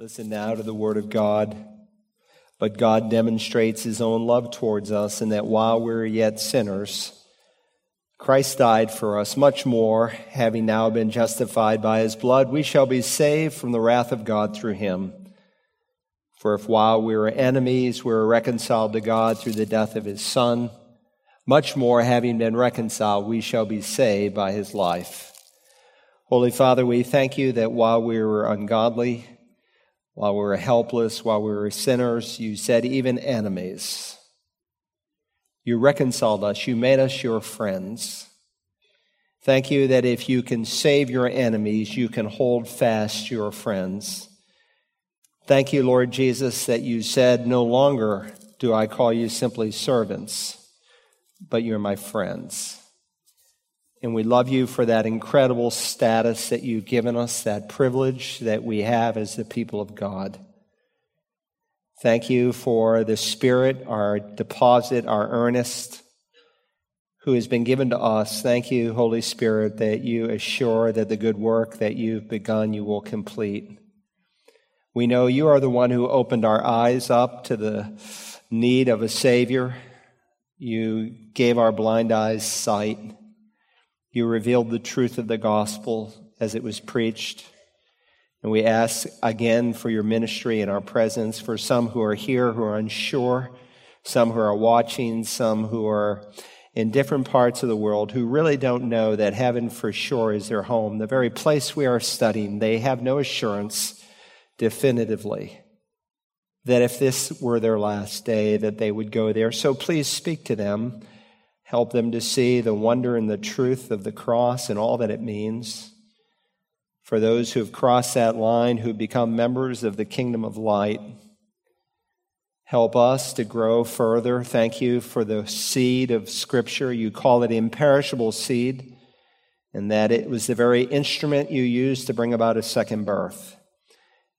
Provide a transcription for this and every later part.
Listen now to the word of God. But God demonstrates his own love towards us in that while we're yet sinners, Christ died for us. Much more, having now been justified by his blood, we shall be saved from the wrath of God through him. For if while we were enemies, we were reconciled to God through the death of his Son, much more, having been reconciled, we shall be saved by his life. Holy Father, we thank you that while we were ungodly, while we were helpless, while we were sinners, you said even enemies, you reconciled us, you made us your friends. Thank you that if you can save your enemies, you can hold fast your friends. Thank you, Lord Jesus, that you said, no longer do I call you simply servants, but you're my friends. And we love you for that incredible status that you've given us, that privilege that we have as the people of God. Thank you for the Spirit, our deposit, our earnest, who has been given to us. Thank you, Holy Spirit, that you assure that the good work that you've begun, you will complete. We know you are the one who opened our eyes up to the need of a Savior. You gave our blind eyes sight. You revealed the truth of the gospel as it was preached. And we ask again for your ministry and our presence, for some who are here who are unsure, some who are watching, some who are in different parts of the world who really don't know that heaven for sure is their home. The very place we are studying, they have no assurance definitively that if this were their last day, that they would go there. So please speak to them. Help them to see the wonder and the truth of the cross and all that it means. For those who have crossed that line, who become members of the kingdom of light, help us to grow further. Thank you for the seed of Scripture. You call it imperishable seed, and that it was the very instrument you used to bring about a second birth.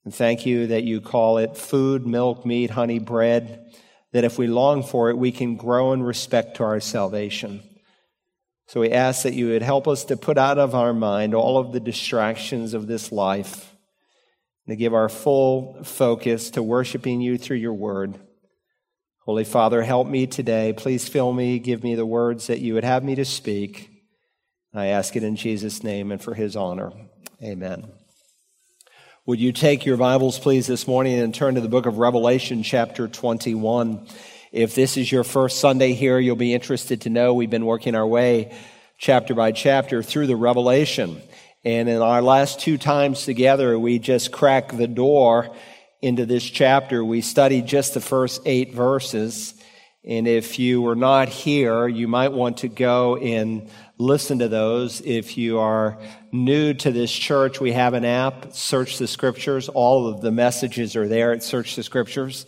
And thank you that you call it food, milk, meat, honey, bread, that if we long for it, we can grow in respect to our salvation. So we ask that you would help us to put out of our mind all of the distractions of this life, and to give our full focus to worshiping you through your word. Holy Father, help me today. Please fill me, give me the words that you would have me to speak. I ask it in Jesus' name and for his honor. Amen. Would you take your Bibles, please, this morning and turn to the book of Revelation, chapter 21. If this is your first Sunday here, you'll be interested to know we've been working our way chapter by chapter through the Revelation. And in our last two times together, we just cracked the door into this chapter. We studied just the first 8 verses. And if you were not here, you might want to go and listen to those. If you are new to this church, we have an app, Search the Scriptures. All of the messages are there at Search the Scriptures,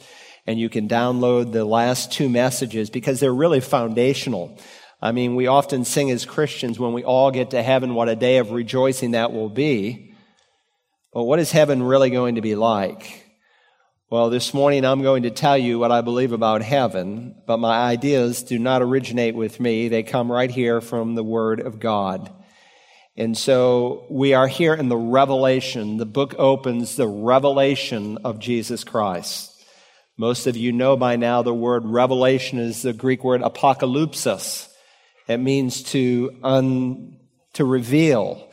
and you can download the last 2 messages because they're really foundational. I mean, we often sing as Christians, when we all get to heaven, what a day of rejoicing that will be. But what is heaven really going to be like? Well, this morning I'm going to tell you what I believe about heaven, but my ideas do not originate with me. They come right here from the Word of God. And so we are here in the Revelation. The book opens the revelation of Jesus Christ. Most of you know by now the word revelation is the Greek word apokalypsis. It means to reveal.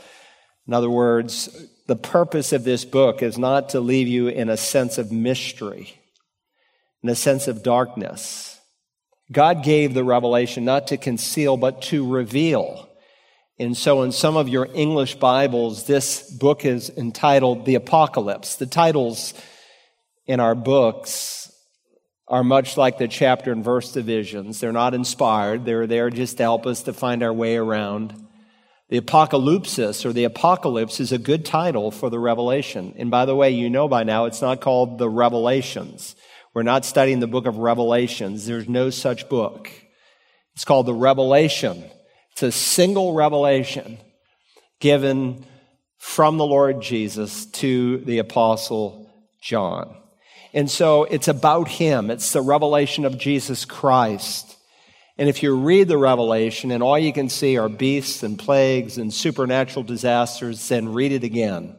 In other words, the purpose of this book is not to leave you in a sense of mystery, in a sense of darkness. God gave the revelation not to conceal, but to reveal. And so in some of your English Bibles, this book is entitled The Apocalypse. The titles in our books are much like the chapter and verse divisions. They're not inspired. They're there just to help us to find our way around. The Apocalypsis, or the Apocalypse, is a good title for the Revelation. And by the way, you know by now, it's not called the Revelations. We're not studying the book of Revelations. There's no such book. It's called the Revelation. It's a single revelation given from the Lord Jesus to the Apostle John. And so it's about him. It's the revelation of Jesus Christ. And if you read the Revelation and all you can see are beasts and plagues and supernatural disasters, then read it again.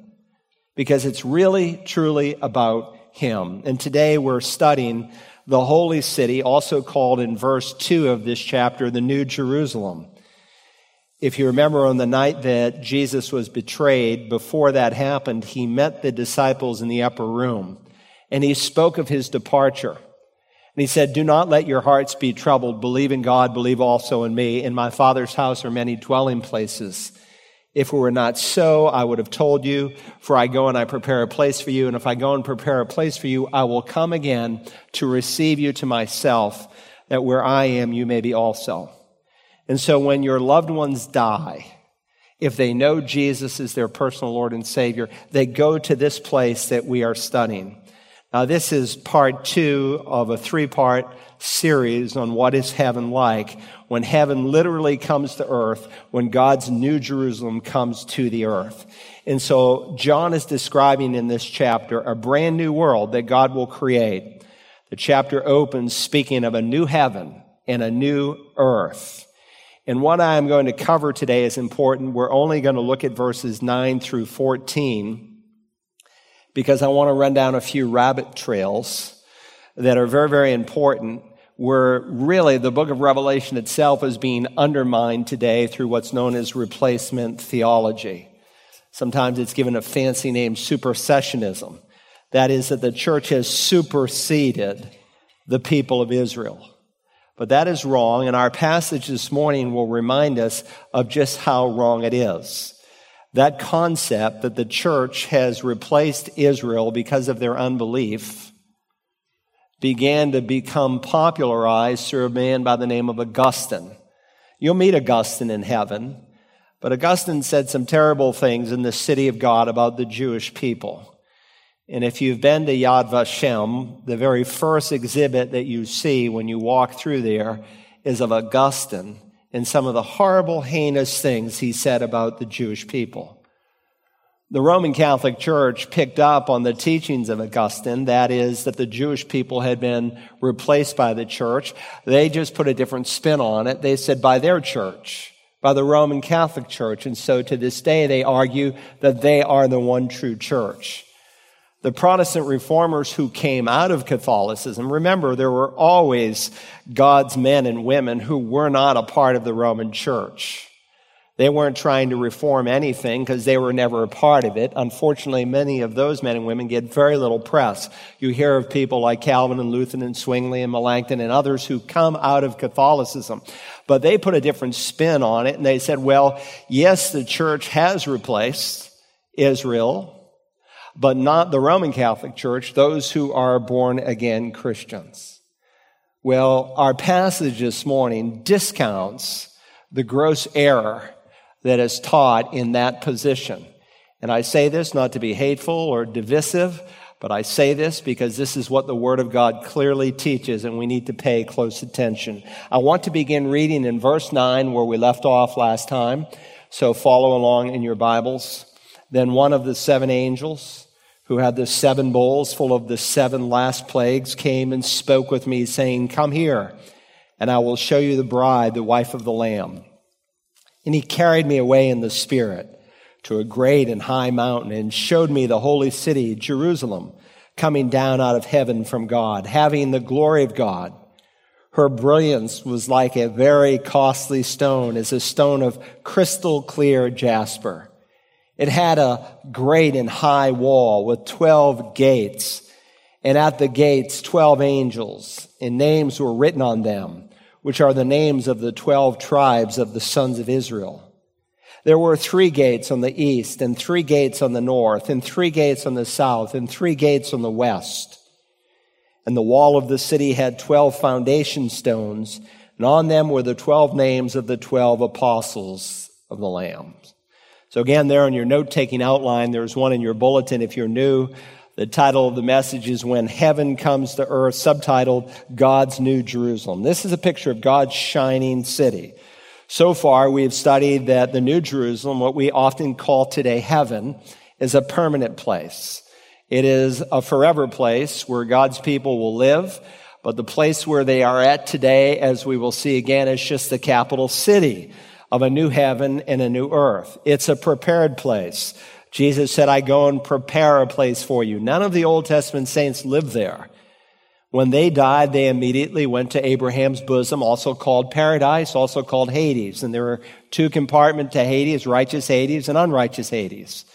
because it's really, truly about him. And today we're studying the holy city, also called in verse 2 of this chapter, the New Jerusalem. If you remember, on the night that Jesus was betrayed, before that happened, he met the disciples in the upper room, and he spoke of his departure. And he said, "Do not let your hearts be troubled. Believe in God, believe also in me. In my Father's house are many dwelling places. If it were not so, I would have told you, for I go and I prepare a place for you. And if I go and prepare a place for you, I will come again to receive you to myself, that where I am, you may be also." And so when your loved ones die, if they know Jesus as their personal Lord and Savior, they go to this place that we are studying. Now, this is part 2 of a 3-part series on what is heaven like, when heaven literally comes to earth, when God's New Jerusalem comes to the earth. And so John is describing in this chapter a brand new world that God will create. The chapter opens speaking of a new heaven and a new earth. And what I'm going to cover today is important. We're only going to look at verses 9 through 14. Because I want to run down a few rabbit trails that are very, very important, where really the book of Revelation itself is being undermined today through what's known as replacement theology. Sometimes it's given a fancy name, supersessionism. That is, that the church has superseded the people of Israel. But that is wrong, and our passage this morning will remind us of just how wrong it is. That concept that the church has replaced Israel because of their unbelief began to become popularized through a man by the name of Augustine. You'll meet Augustine in heaven, but Augustine said some terrible things in the city of God about the Jewish people. And if you've been to Yad Vashem, the very first exhibit that you see when you walk through there is of Augustine and some of the horrible, heinous things he said about the Jewish people. The Roman Catholic Church picked up on the teachings of Augustine, that is, that the Jewish people had been replaced by the church. They just put a different spin on it. They said by their church, by the Roman Catholic Church, and so to this day they argue that they are the one true church. The Protestant reformers who came out of Catholicism, remember, there were always God's men and women who were not a part of the Roman Church. They weren't trying to reform anything because they were never a part of it. Unfortunately, many of those men and women get very little press. You hear of people like Calvin and Luther and Zwingli and Melanchthon and others who come out of Catholicism. But they put a different spin on it, and they said, well, yes, the church has replaced Israel, but not the Roman Catholic Church, those who are born-again Christians. Well, our passage this morning discounts the gross error that is taught in that position. And I say this not to be hateful or divisive, but I say this because this is what the Word of God clearly teaches, and we need to pay close attention. I want to begin reading in verse 9 where we left off last time, so follow along in your Bibles. Then one of the 7 angels who had the 7 bowls full of the 7 last plagues came and spoke with me, saying, "Come here, and I will show you the bride, the wife of the Lamb." And he carried me away in the Spirit to a great and high mountain and showed me the holy city, Jerusalem, coming down out of heaven from God, having the glory of God. Her brilliance was like a very costly stone, as a stone of crystal clear jasper. It had a great and high wall with 12 gates, and at the gates 12 angels, and names were written on them, which are the names of the 12 tribes of the sons of Israel. There were 3 gates on the east, and 3 gates on the north, and 3 gates on the south, and 3 gates on the west. And the wall of the city had 12 foundation stones, and on them were the 12 names of the 12 apostles of the Lamb. So again, there on your note-taking outline, there's one in your bulletin if you're new. The title of the message is When Heaven Comes to Earth, subtitled God's New Jerusalem. This is a picture of God's shining city. So far, we've studied that the New Jerusalem, what we often call today heaven, is a permanent place. It is a forever place where God's people will live, but the place where they are at today, as we will see again, is just the capital city of a new heaven and a new earth. It's a prepared place. Jesus said, I go and prepare a place for you. None of the Old Testament saints lived there. When they died, they immediately went to Abraham's bosom, also called paradise, also called Hades. And there were two compartments to Hades, righteous Hades and unrighteous Hades.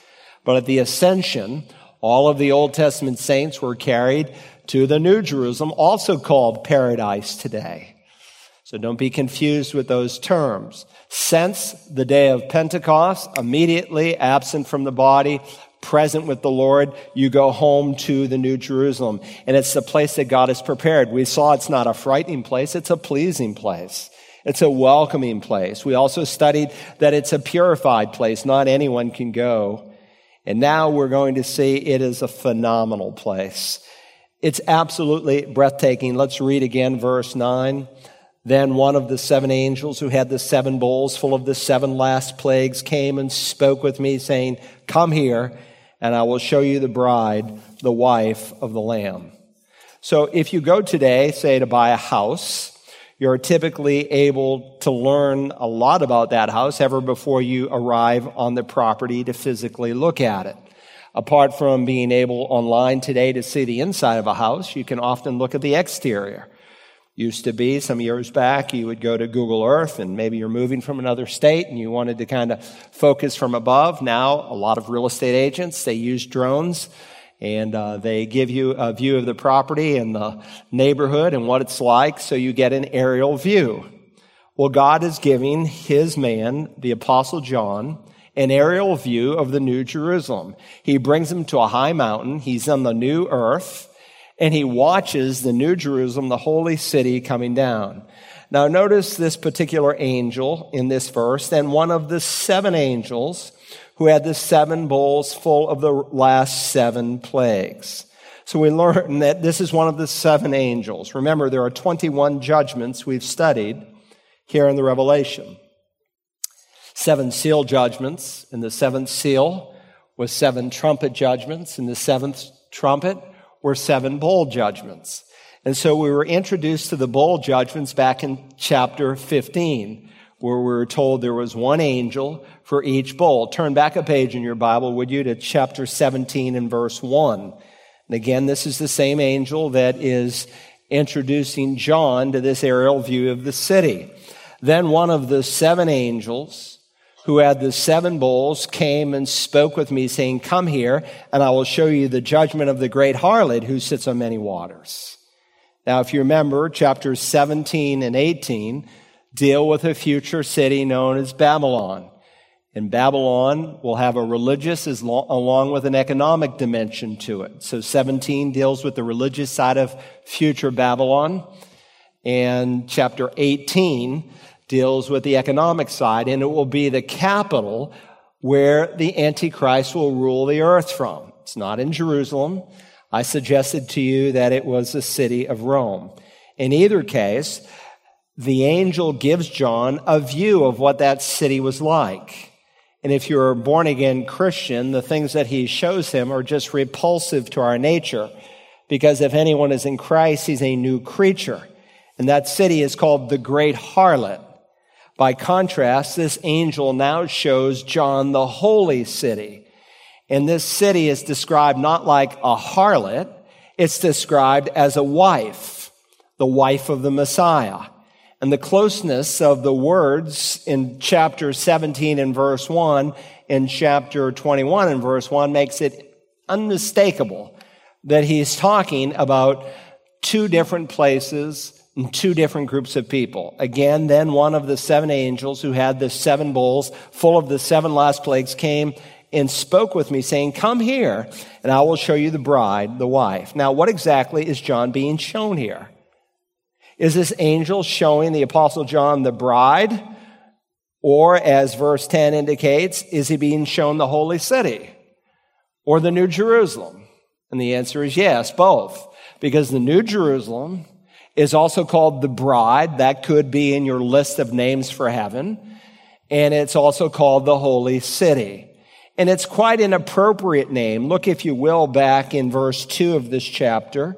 But at the ascension, all of the Old Testament saints were carried to the New Jerusalem, also called paradise today. So don't be confused with those terms. Since the day of Pentecost, immediately absent from the body, present with the Lord, you go home to the New Jerusalem. And it's the place that God has prepared. We saw it's not a frightening place, it's a pleasing place. It's a welcoming place. We also studied that it's a purified place. Not anyone can go. And now we're going to see it is a phenomenal place. It's absolutely breathtaking. Let's read again verse 9. Then one of the seven angels who had the seven bowls full of the seven last plagues came and spoke with me, saying, come here, and I will show you the bride, the wife of the Lamb. So if you go today, say, to buy a house, you're typically able to learn a lot about that house ever before you arrive on the property to physically look at it. Apart from being able online today to see the inside of a house, you can often look at the exterior. Used to be, some years back, you would go to Google Earth, and maybe you're moving from another state and you wanted to kind of focus from above. Now, a lot of real estate agents, they use drones, and they give you a view of the property and the neighborhood and what it's like, so you get an aerial view. Well, God is giving his man, the Apostle John, an aerial view of the New Jerusalem. He brings him to a high mountain. He's on the New Earth. And he watches the New Jerusalem, the holy city, coming down. Now, notice this particular angel in this verse. Then one of the seven angels who had the seven bowls full of the last seven plagues. So we learn that this is one of the seven angels. Remember, there are 21 judgments we've studied here in the Revelation. Seven seal judgments, and the seventh seal was seven trumpet judgments, and the seventh trumpet were seven bowl judgments. And so we were introduced to the bowl judgments back in chapter 15, where we were told there was one angel for each bowl. Turn back a page in your Bible, would you, to chapter 17 and verse 1. And again, this is the same angel that is introducing John to this aerial view of the city. Then one of the seven angels who had the seven bowls came and spoke with me, saying, come here, and I will show you the judgment of the great harlot who sits on many waters. Now, if you remember, chapters 17 and 18 deal with a future city known as Babylon. And Babylon will have a religious along with an economic dimension to it. So 17 deals with the religious side of future Babylon, and chapter 18 deals with the economic side, and it will be the capital where the Antichrist will rule the earth from. It's not in Jerusalem. I suggested to you that it was the city of Rome. In either case, the angel gives John a view of what that city was like. And if you're a born-again Christian, the things that he shows him are just repulsive to our nature, because if anyone is in Christ, he's a new creature. And that city is called the Great Harlot. By contrast, this angel now shows John the holy city. And this city is described not like a harlot, it's described as a wife, the wife of the Messiah. And the closeness of the words in chapter 17 and verse 1 and chapter 21 and verse 1 makes it unmistakable that he's talking about two different places and two different groups of people. Again, then one of the seven angels who had the seven bowls full of the seven last plagues came and spoke with me, saying, come here, and I will show you the bride, the wife. Now, what exactly is John being shown here? Is this angel showing the Apostle John the bride? Or, as verse 10 indicates, is he being shown the holy city or the New Jerusalem? And the answer is yes, both, because the New Jerusalem is also called the bride. That could be in your list of names for heaven. And it's also called the holy city. And it's quite an appropriate name. Look, if you will, back in verse 2 of this chapter.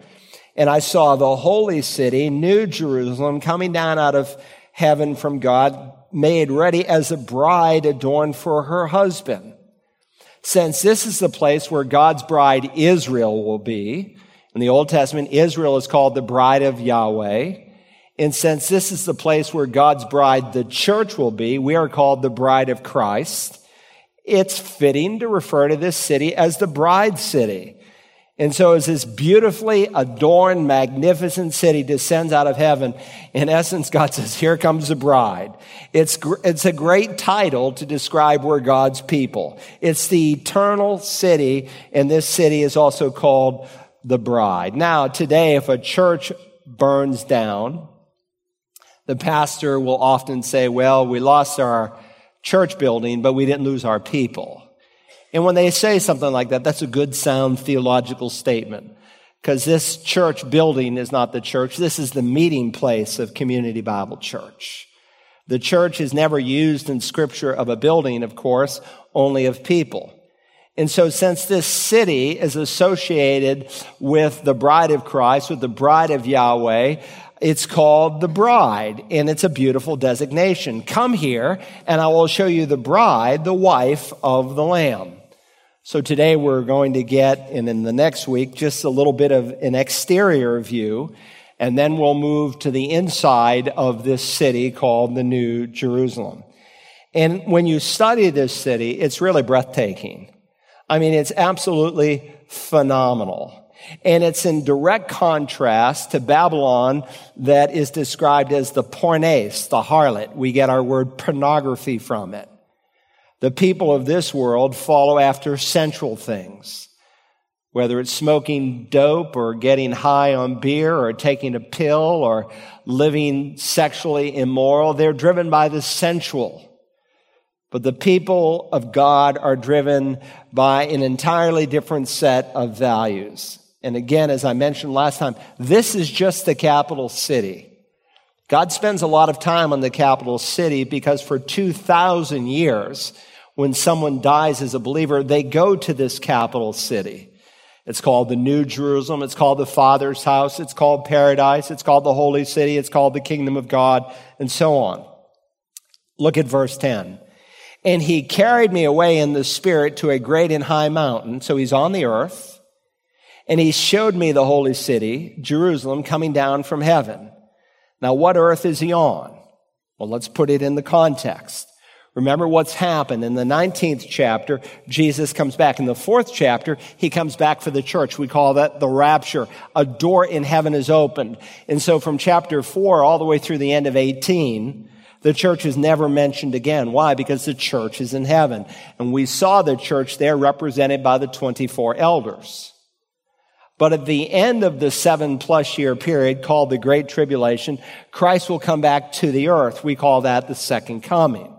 And I saw the holy city, New Jerusalem, coming down out of heaven from God, made ready as a bride adorned for her husband. since this is the place where God's bride Israel will be. In the Old Testament, Israel is called the bride of Yahweh. And since this is the place where God's bride, the church, will be, we are called the bride of Christ. It's fitting to refer to this city as the bride city. And so as this beautifully adorned, magnificent city descends out of heaven, in essence, God says, here comes the bride. It's a great title to describe we're God's people. It's the eternal city, and this city is also called the bride. Now, today, if a church burns down, the pastor will often say, well, we lost our church building, but we didn't lose our people. And when they say something like that, that's a good, sound theological statement, because this church building is not the church. This is the meeting place of Community Bible Church. The church is never used in Scripture of a building, of course, only of people. And so since this city is associated with the bride of Christ, with the bride of Yahweh, it's called the bride, and it's a beautiful designation. Come here, and I will show you the bride, the wife of the Lamb. So today we're going to get, and in the next week, just a little bit of an exterior view, and then we'll move to the inside of this city called the New Jerusalem. And when you study this city, it's really breathtaking. I mean, it's absolutely phenomenal. And it's in direct contrast to Babylon that is described as the pornes, the harlot. We get our word pornography from it. The people of this world follow after sensual things, whether it's smoking dope or getting high on beer or taking a pill or living sexually immoral. They're driven by the sensual. But the people of God are driven by an entirely different set of values. And again, as I mentioned last time, this is just the capital city. God spends a lot of time on the capital city because for 2,000 years, when someone dies as a believer, they go to this capital city. It's called the New Jerusalem. It's called the Father's house. It's called paradise. It's called the holy city. It's called the kingdom of God, and so on. Look at verse 10. And he carried me away in the Spirit to a great and high mountain. So he's on the earth. And he showed me the holy city, Jerusalem, coming down from heaven. Now, what earth is he on? Well, let's put it in the context. Remember what's happened. In the 19th chapter, Jesus comes back. In the 4th chapter, he comes back for the church. We call that the rapture. A door in heaven is opened. And so from chapter 4 all the way through the end of 18, the church is never mentioned again. Why? Because the church is in heaven. And we saw the church there represented by the 24 elders. But at the end of the 7+ year period called the Great Tribulation, Christ will come back to the earth. We call that the second coming.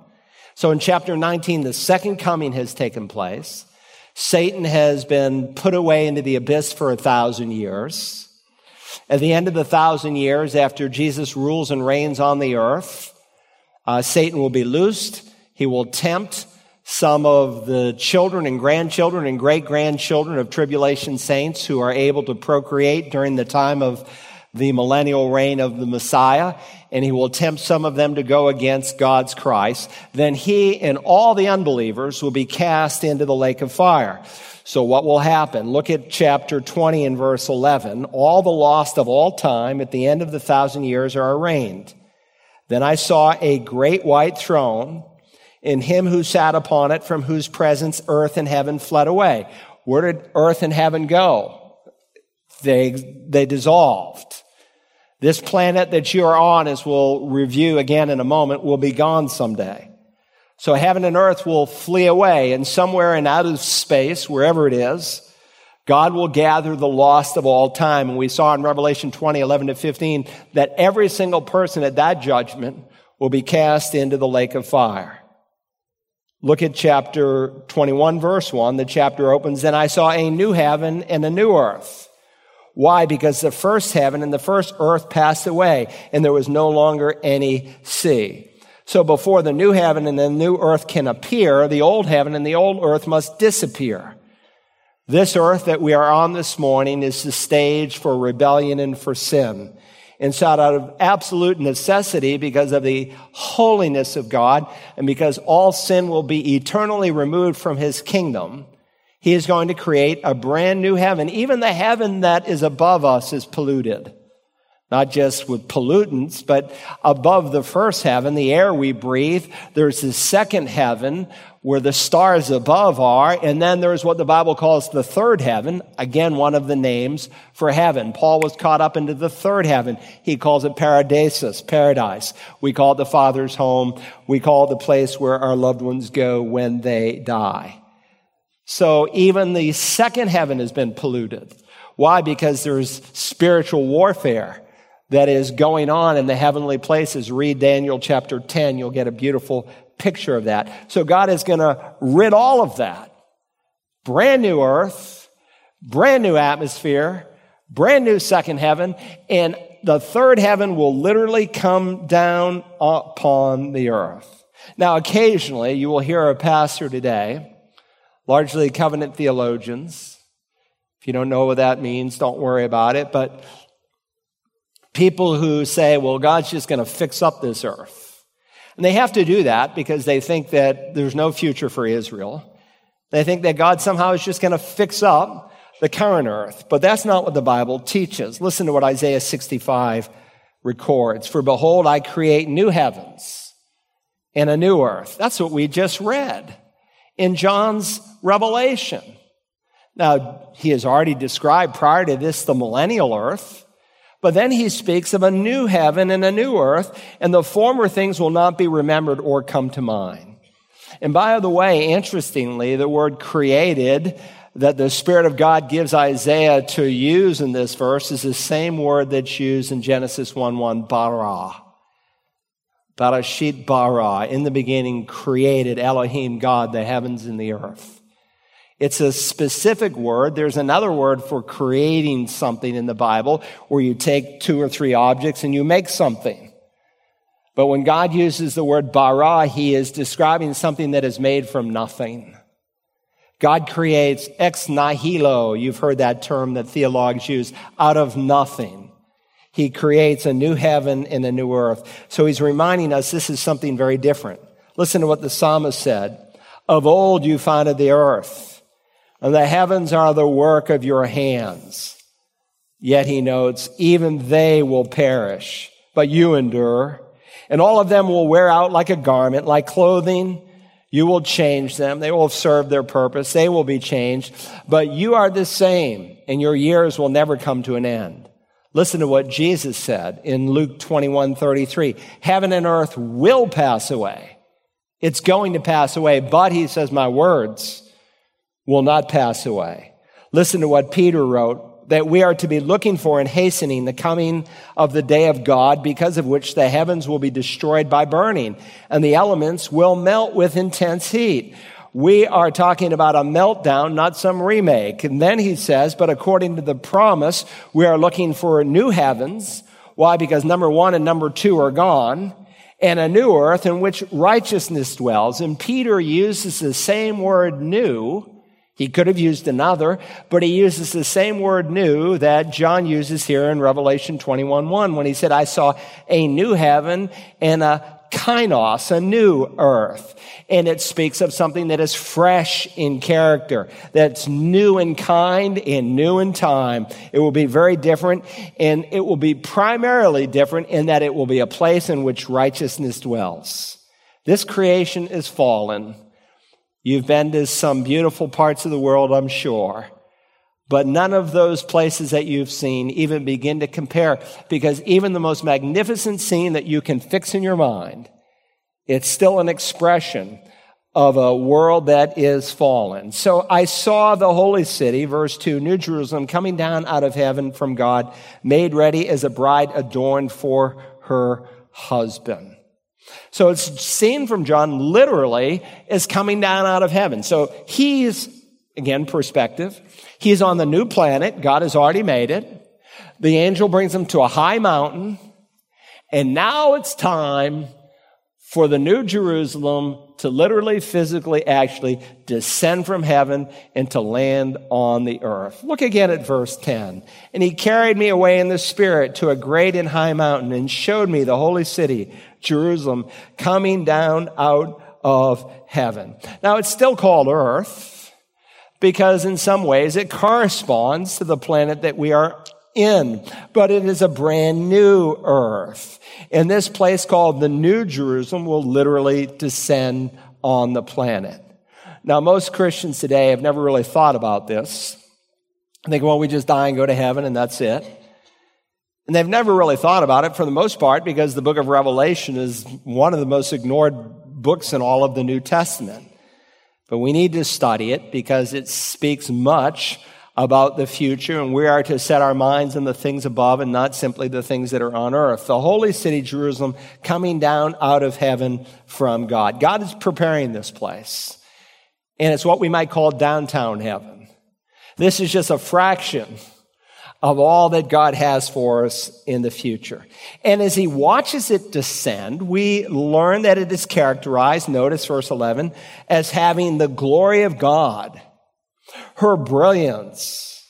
So in chapter 19, the second coming has taken place. Satan has been put away into the abyss for 1,000 years. At the end of the 1,000 years, after Jesus rules and reigns on the earth, Satan will be loosed. He will tempt some of the children and grandchildren and great-grandchildren of tribulation saints who are able to procreate during the time of the millennial reign of the Messiah, and he will tempt some of them to go against God's Christ. Then he and all the unbelievers will be cast into the lake of fire. So what will happen? Look at chapter 20 and verse 11. All the lost of all time at the end of the 1,000 years are arraigned. Then I saw a great white throne, in him who sat upon it, from whose presence earth and heaven fled away. Where did earth and heaven go? They dissolved. This planet that you are on, as we'll review again in a moment, will be gone someday. So heaven and earth will flee away, and somewhere and out of space, wherever it is, God will gather the lost of all time. And we saw in Revelation 20, 11 to 15, that every single person at that judgment will be cast into the lake of fire. Look at chapter 21, verse 1. The chapter opens, "Then I saw a new heaven and a new earth." Why? Because the first heaven and the first earth passed away, and there was no longer any sea. So before the new heaven and the new earth can appear, the old heaven and the old earth must disappear. This earth that we are on this morning is the stage for rebellion and for sin. And so out of absolute necessity, because of the holiness of God and because all sin will be eternally removed from his kingdom, He is going to create a brand new heaven. Even the heaven that is above us is polluted. Not just with pollutants, but above the first heaven, the air we breathe, there's the second heaven where the stars above are, and then there's what the Bible calls the third heaven, again, one of the names for heaven. Paul was caught up into the third heaven. He calls it paradisus, paradise. We call it the Father's home. We call it the place where our loved ones go when they die. So even the second heaven has been polluted. Why? Because there's spiritual warfare that is going on in the heavenly places. Read Daniel chapter 10. You'll get a beautiful picture of that. So God is going to rid all of that. Brand new earth, brand new atmosphere, brand new second heaven, and the third heaven will literally come down upon the earth. Now, occasionally, you will hear a pastor today, largely covenant theologians. If you don't know what that means, don't worry about it, but people who say, well, God's just going to fix up this earth. And they have to do that because they think that there's no future for Israel. They think that God somehow is just going to fix up the current earth. But that's not what the Bible teaches. Listen to what Isaiah 65 records. For behold, I create new heavens and a new earth. That's what we just read in John's Revelation. Now, he has already described prior to this the millennial earth. But then he speaks of a new heaven and a new earth, and the former things will not be remembered or come to mind. And by the way, interestingly, the word created that the Spirit of God gives Isaiah to use in this verse is the same word that's used in Genesis 1:1, bara. Barashit bara, in the beginning created Elohim, God, the heavens and the earth. It's a specific word. There's another word for creating something in the Bible where you take two or three objects and you make something. But when God uses the word bara, he is describing something that is made from nothing. God creates ex nihilo. You've heard that term that theologues use, out of nothing. He creates a new heaven and a new earth. So he's reminding us this is something very different. Listen to what the psalmist said. Of old you founded the earth, and the heavens are the work of your hands. Yet, he notes, even they will perish, but you endure. And all of them will wear out like a garment, like clothing. You will change them. They will serve their purpose. They will be changed. But you are the same, and your years will never come to an end. Listen to what Jesus said in Luke 21:33. Heaven and earth will pass away. It's going to pass away, but he says, my words will not pass away. Listen to what Peter wrote, that we are to be looking for and hastening the coming of the day of God, because of which the heavens will be destroyed by burning, and the elements will melt with intense heat. We are talking about a meltdown, not some remake. And then he says, but according to the promise, we are looking for new heavens. Why? Because number one and number two are gone, and a new earth in which righteousness dwells. And Peter uses the same word new. He could have used another, but he uses the same word new that John uses here in Revelation 21:1 when he said, I saw a new heaven and a kainos, a new earth. And it speaks of something that is fresh in character, that's new in kind and new in time. It will be very different, and it will be primarily different in that it will be a place in which righteousness dwells. This creation is fallen. You've been to some beautiful parts of the world, I'm sure, but none of those places that you've seen even begin to compare, because even the most magnificent scene that you can fix in your mind, it's still an expression of a world that is fallen. So I saw the holy city, verse 2, New Jerusalem, coming down out of heaven from God, made ready as a bride adorned for her husband. So it's seen from John literally as coming down out of heaven. So he's, again, perspective. He's on the new planet. God has already made it. The angel brings him to a high mountain. And now it's time for the new Jerusalem to literally, physically, actually descend from heaven and to land on the earth. Look again at verse 10. And he carried me away in the spirit to a great and high mountain and showed me the holy city, Jerusalem, coming down out of heaven. Now, it's still called earth, because in some ways it corresponds to the planet that we are in, but it is a brand new earth. And this place called the New Jerusalem will literally descend on the planet. Now, most Christians today have never really thought about this. They think, well, we just die and go to heaven and that's it. And they've never really thought about it for the most part because the book of Revelation is one of the most ignored books in all of the New Testament. But we need to study it because it speaks much about the future, and we are to set our minds on the things above and not simply the things that are on earth. The holy city, Jerusalem, coming down out of heaven from God. God is preparing this place, and it's what we might call downtown heaven. This is just a fraction of all that God has for us in the future. And as he watches it descend, we learn that it is characterized, notice verse 11, as having the glory of God. Her brilliance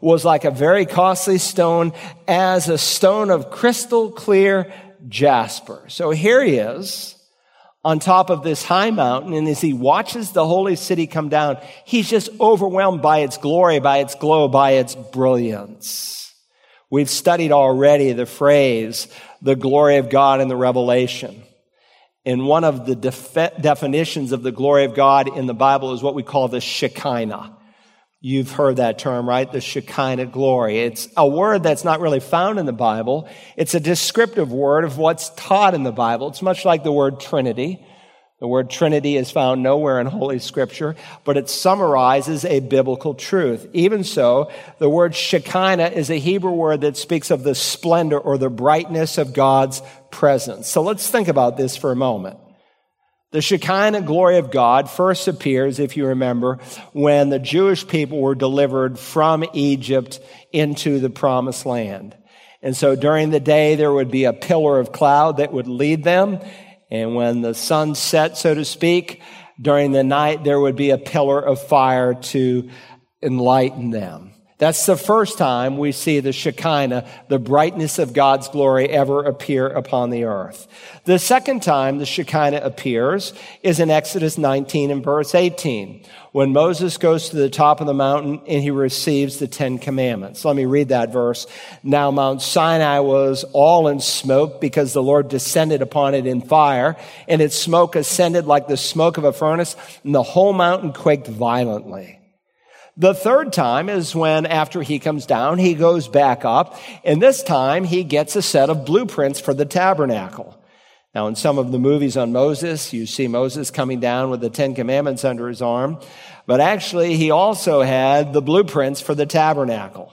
was like a very costly stone, as a stone of crystal clear jasper. So here he is on top of this high mountain, and as he watches the holy city come down, he's just overwhelmed by its glory, by its glow, by its brilliance. We've studied already the phrase, the glory of God in the Revelation. And one of the definitions of the glory of God in the Bible is what we call the Shekinah. You've heard that term, right? The Shekinah glory. It's a word that's not really found in the Bible. It's a descriptive word of what's taught in the Bible. It's much like the word Trinity. The word Trinity is found nowhere in Holy Scripture, but it summarizes a biblical truth. Even so, the word Shekinah is a Hebrew word that speaks of the splendor or the brightness of God's presence. So let's think about this for a moment. The Shekinah glory of God first appears, if you remember, when the Jewish people were delivered from Egypt into the Promised Land. And so during the day, there would be a pillar of cloud that would lead them. And when the sun set, so to speak, during the night, there would be a pillar of fire to enlighten them. That's the first time we see the Shekinah, the brightness of God's glory, ever appear upon the earth. The second time the Shekinah appears is in Exodus 19 and verse 18, when Moses goes to the top of the mountain and he receives the Ten Commandments. Let me read that verse. Now Mount Sinai was all in smoke because the Lord descended upon it in fire, and its smoke ascended like the smoke of a furnace, and the whole mountain quaked violently. The third time is when, after he comes down, he goes back up, and this time he gets a set of blueprints for the tabernacle. Now, in some of the movies on Moses, you see Moses coming down with the Ten Commandments under his arm, but actually he also had the blueprints for the tabernacle.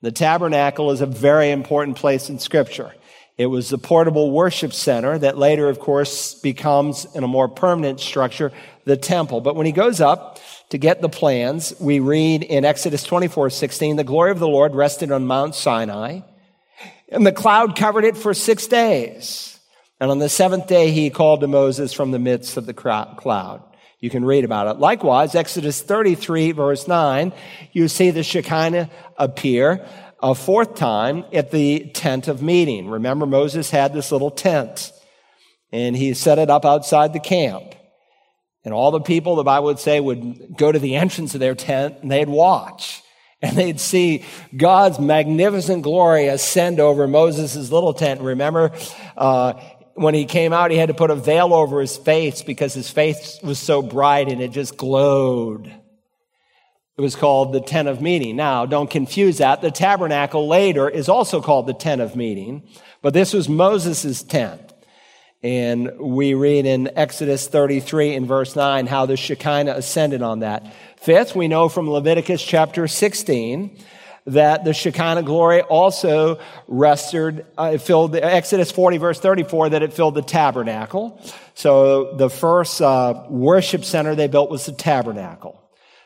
The tabernacle is a very important place in Scripture. It was the portable worship center that later, of course, becomes, in a more permanent structure, the temple. But when he goes up to get the plans, we read in Exodus 24:16, the glory of the Lord rested on Mount Sinai, and the cloud covered it for 6 days. And on the seventh day, he called to Moses from the midst of the cloud. You can read about it. Likewise, Exodus 33, verse 9, you see the Shekinah appear a fourth time at the tent of meeting. Remember, Moses had this little tent, and he set it up outside the camp. And all the people, the Bible would say, would go to the entrance of their tent, and they'd watch. And they'd see God's magnificent glory ascend over Moses' little tent. Remember, when he came out, he had to put a veil over his face because his face was so bright and it just glowed. It was called the tent of meeting. Now, don't confuse that. The tabernacle later is also called the tent of meeting, but this was Moses' tent. And we read in Exodus 33 in verse 9 how the Shekinah ascended on that. Fifth, we know from Leviticus chapter 16 that the Shekinah glory also rested, filled Exodus 40 verse 34, that it filled the tabernacle. So the first worship center they built was the tabernacle.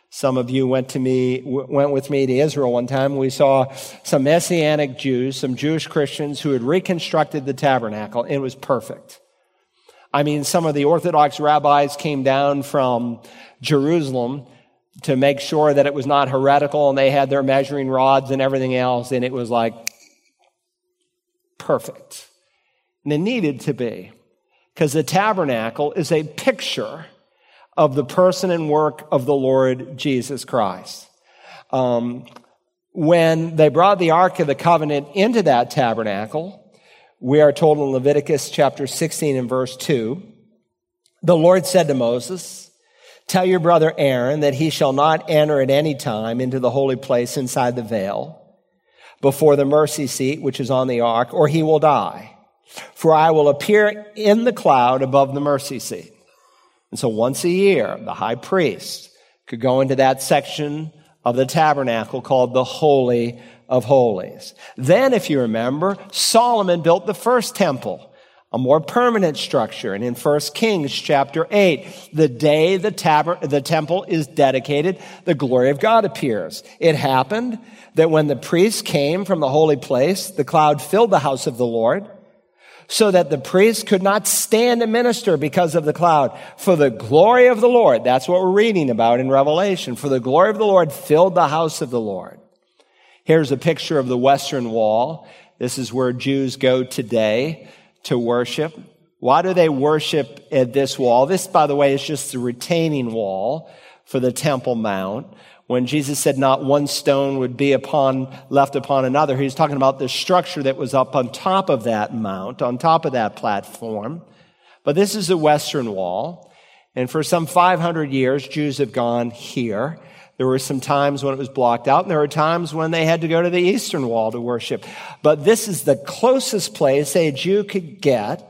Some of you went with me to Israel one time. We saw some Messianic Jews, some Jewish Christians who had reconstructed the tabernacle. It was perfect. I mean, some of the Orthodox rabbis came down from Jerusalem to make sure that it was not heretical, and they had their measuring rods and everything else, and it was like perfect. And it needed to be, because the tabernacle is a picture of the person and work of the Lord Jesus Christ. When they brought the Ark of the Covenant into that tabernacle, we are told in Leviticus chapter 16 and verse 2, the Lord said to Moses, "Tell your brother Aaron that he shall not enter at any time into the holy place inside the veil before the mercy seat which is on the ark, or he will die. For I will appear in the cloud above the mercy seat." And so once a year, the high priest could go into that section of the tabernacle called the Holy of Holies. Then, if you remember, Solomon built the first temple, a more permanent structure. And in 1 Kings chapter 8, the day the temple is dedicated, the glory of God appears. It happened that when the priests came from the holy place, the cloud filled the house of the Lord, so that the priests could not stand and minister because of the cloud. For the glory of the Lord, that's what we're reading about in Revelation, for the glory of the Lord filled the house of the Lord. Here's a picture of the Western Wall. This is where Jews go today to worship. Why do they worship at this wall? This, by the way, is just the retaining wall for the Temple Mount. When Jesus said not one stone would be left upon another, he was talking about the structure that was up on top of that mount, on top of that platform. But this is the Western Wall. And for some 500 years, Jews have gone here. There were some times when it was blocked out, and there were times when they had to go to the Eastern Wall to worship. But this is the closest place a Jew could get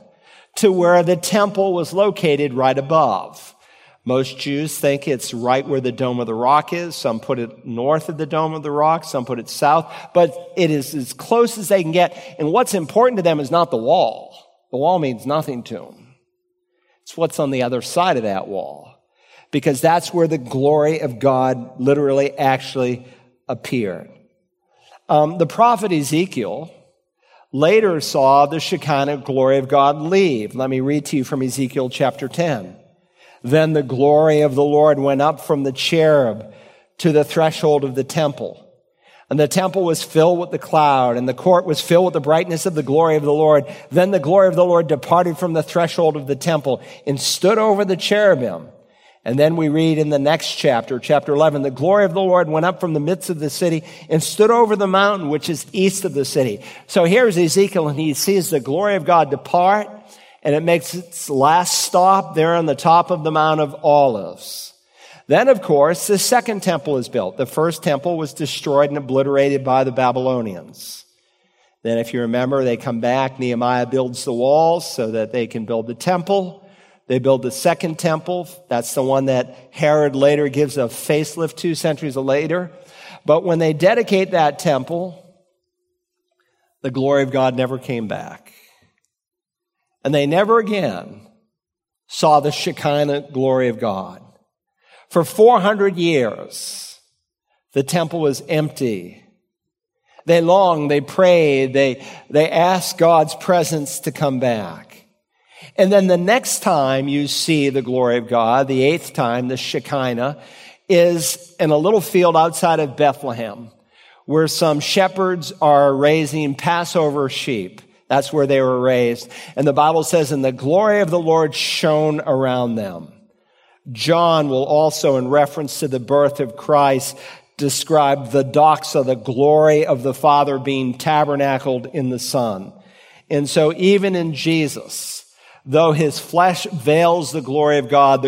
to where the temple was located right above. Most Jews think it's right where the Dome of the Rock is. Some put it north of the Dome of the Rock. Some put it south. But it is as close as they can get. And what's important to them is not the wall. The wall means nothing to them. It's what's on the other side of that wall, because that's where the glory of God literally actually appeared. The prophet Ezekiel later saw the Shekinah glory of God leave. Let me read to you from Ezekiel chapter 10. "Then the glory of the Lord went up from the cherub to the threshold of the temple. And the temple was filled with the cloud, and the court was filled with the brightness of the glory of the Lord. Then the glory of the Lord departed from the threshold of the temple and stood over the cherubim." And then we read in the next chapter, chapter 11, "The glory of the Lord went up from the midst of the city and stood over the mountain which is east of the city." So here's Ezekiel, and he sees the glory of God depart, and it makes its last stop there on the top of the Mount of Olives. Then, of course, the second temple is built. The first temple was destroyed and obliterated by the Babylonians. Then, if you remember, they come back. Nehemiah builds the walls so that they can build the temple. They build the second temple. That's the one that Herod later gives a facelift 2 centuries later. But when they dedicate that temple, the glory of God never came back. And they never again saw the Shekinah glory of God. For 400 years, the temple was empty. They longed, they prayed, they asked God's presence to come back. And then the next time you see the glory of God, the 8th time, the Shekinah, is in a little field outside of Bethlehem where some shepherds are raising Passover sheep. That's where they were raised. And the Bible says, "And the glory of the Lord shone around them." John will also, in reference to the birth of Christ, describe the doxa, the glory of the Father being tabernacled in the Son. And so even in Jesus, though his flesh veils the glory of God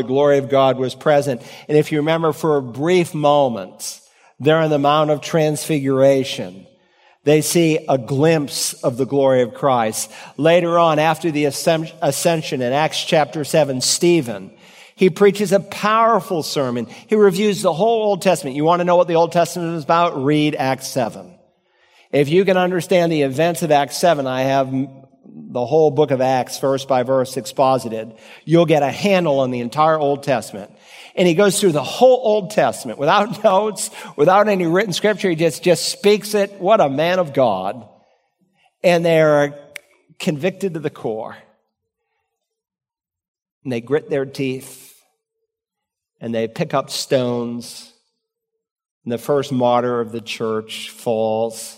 was present. And if you remember, for a brief moment, there on the Mount of Transfiguration, they see a glimpse of the glory of Christ. Later on, after the ascension in Acts chapter 7, Stephen, he preaches a powerful sermon. He reviews the whole Old Testament. You want to know what the Old Testament is about? Read Acts 7. If you can understand the events of Acts 7, I have the whole book of Acts, verse by verse, exposited, you'll get a handle on the entire Old Testament. And he goes through the whole Old Testament without notes, without any written scripture. He just speaks it. What a man of God. And they're convicted to the core. And they grit their teeth. And they pick up stones. And the first martyr of the church falls.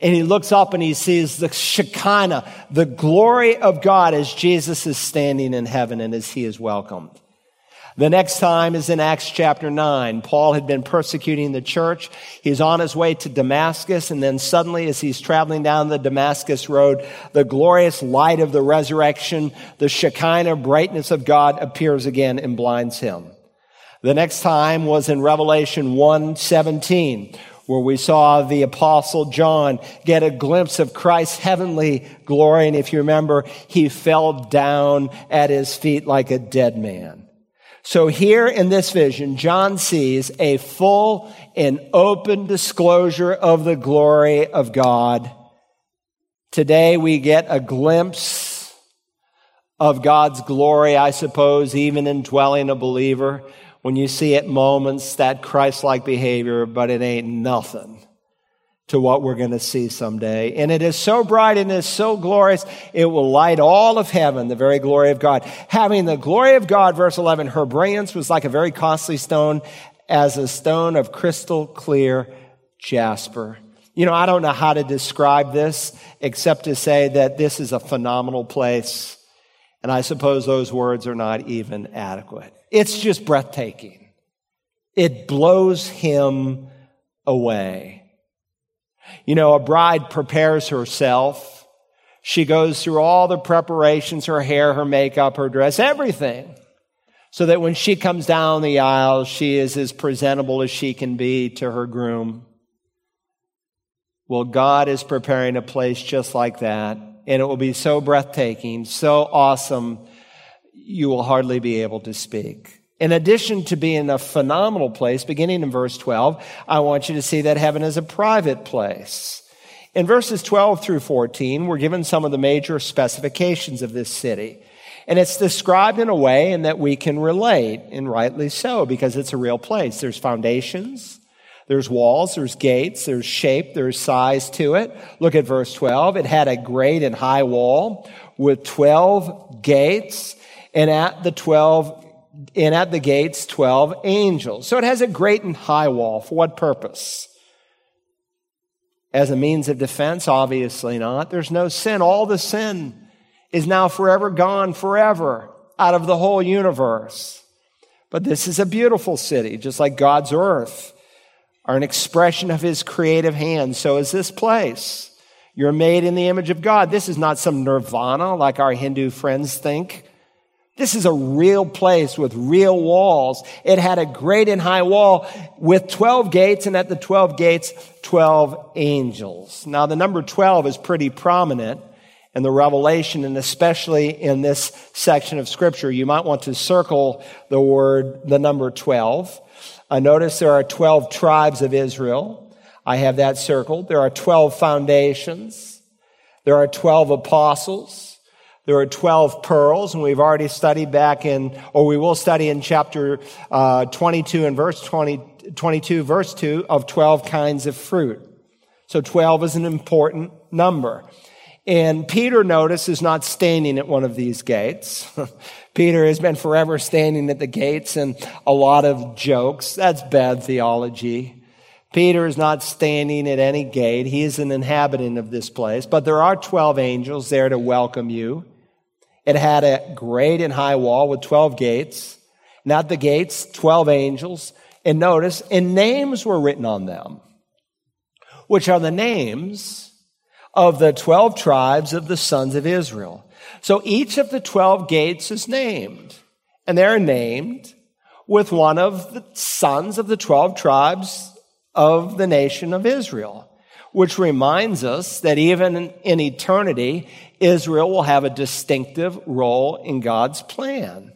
And he looks up and he sees the Shekinah, the glory of God, as Jesus is standing in heaven and as he is welcomed. The next time is in Acts chapter 9. Paul had been persecuting the church. He's on his way to Damascus, and then suddenly as he's traveling down the Damascus road, the glorious light of the resurrection, the Shekinah brightness of God appears again and blinds him. The next time was in Revelation 1:17, where we saw the apostle John get a glimpse of Christ's heavenly glory, and if you remember, he fell down at his feet like a dead man. So here in this vision, John sees a full and open disclosure of the glory of God. Today we get a glimpse of God's glory, I suppose, even indwelling a believer, when you see at moments that Christ-like behavior, but it ain't nothing to what we're going to see someday. And it is so bright and it is so glorious, it will light all of heaven, the very glory of God. Having the glory of God, verse 11, her brilliance was like a very costly stone, as a stone of crystal clear jasper. You know, I don't know how to describe this, except to say that this is a phenomenal place. And I suppose those words are not even adequate. It's just breathtaking. It blows him away. You know, a bride prepares herself. She goes through all the preparations, her hair, her makeup, her dress, everything, so that when she comes down the aisle, she is as presentable as she can be to her groom. Well, God is preparing a place just like that, and it will be so breathtaking, so awesome, you will hardly be able to speak. In addition to being a phenomenal place, beginning in verse 12, I want you to see that heaven is a private place. In verses 12 through 14, we're given some of the major specifications of this city. And it's described in a way in that we can relate, and rightly so, because it's a real place. There's foundations, there's walls, there's gates, there's shape, there's size to it. Look at verse 12. It had a great and high wall with 12 gates, and at the gates, 12 angels. So it has a great and high wall. For what purpose? As a means of defense? Obviously not. There's no sin. All the sin is now forever gone, forever, out of the whole universe. But this is a beautiful city, just like God's earth, are an expression of his creative hand. So is this place. You're made in the image of God. This is not some nirvana like our Hindu friends think. This is a real place with real walls. It had a great and high wall with 12 gates, and at the 12 gates, 12 angels. Now, the number 12 is pretty prominent in the Revelation, and especially in this section of Scripture. You might want to circle the number 12. Notice there are 12 tribes of Israel. I have that circled. There are 12 foundations. There are 12 apostles. There are 12 pearls, and we've already studied we will study in chapter 22 and verse 22, verse 2, of 12 kinds of fruit. So 12 is an important number. And Peter, notice, is not standing at one of these gates. Peter has been forever standing at the gates, and a lot of jokes. That's bad theology. Peter is not standing at any gate. He is an inhabitant of this place. But there are 12 angels there to welcome you. It had a great and high wall with 12 gates. Not the gates, 12 angels. And notice, and names were written on them, which are the names of the 12 tribes of the sons of Israel. So each of the 12 gates is named. And they're named with one of the sons of the 12 tribes of the nation of Israel, which reminds us that even in eternity, Israel will have a distinctive role in God's plan.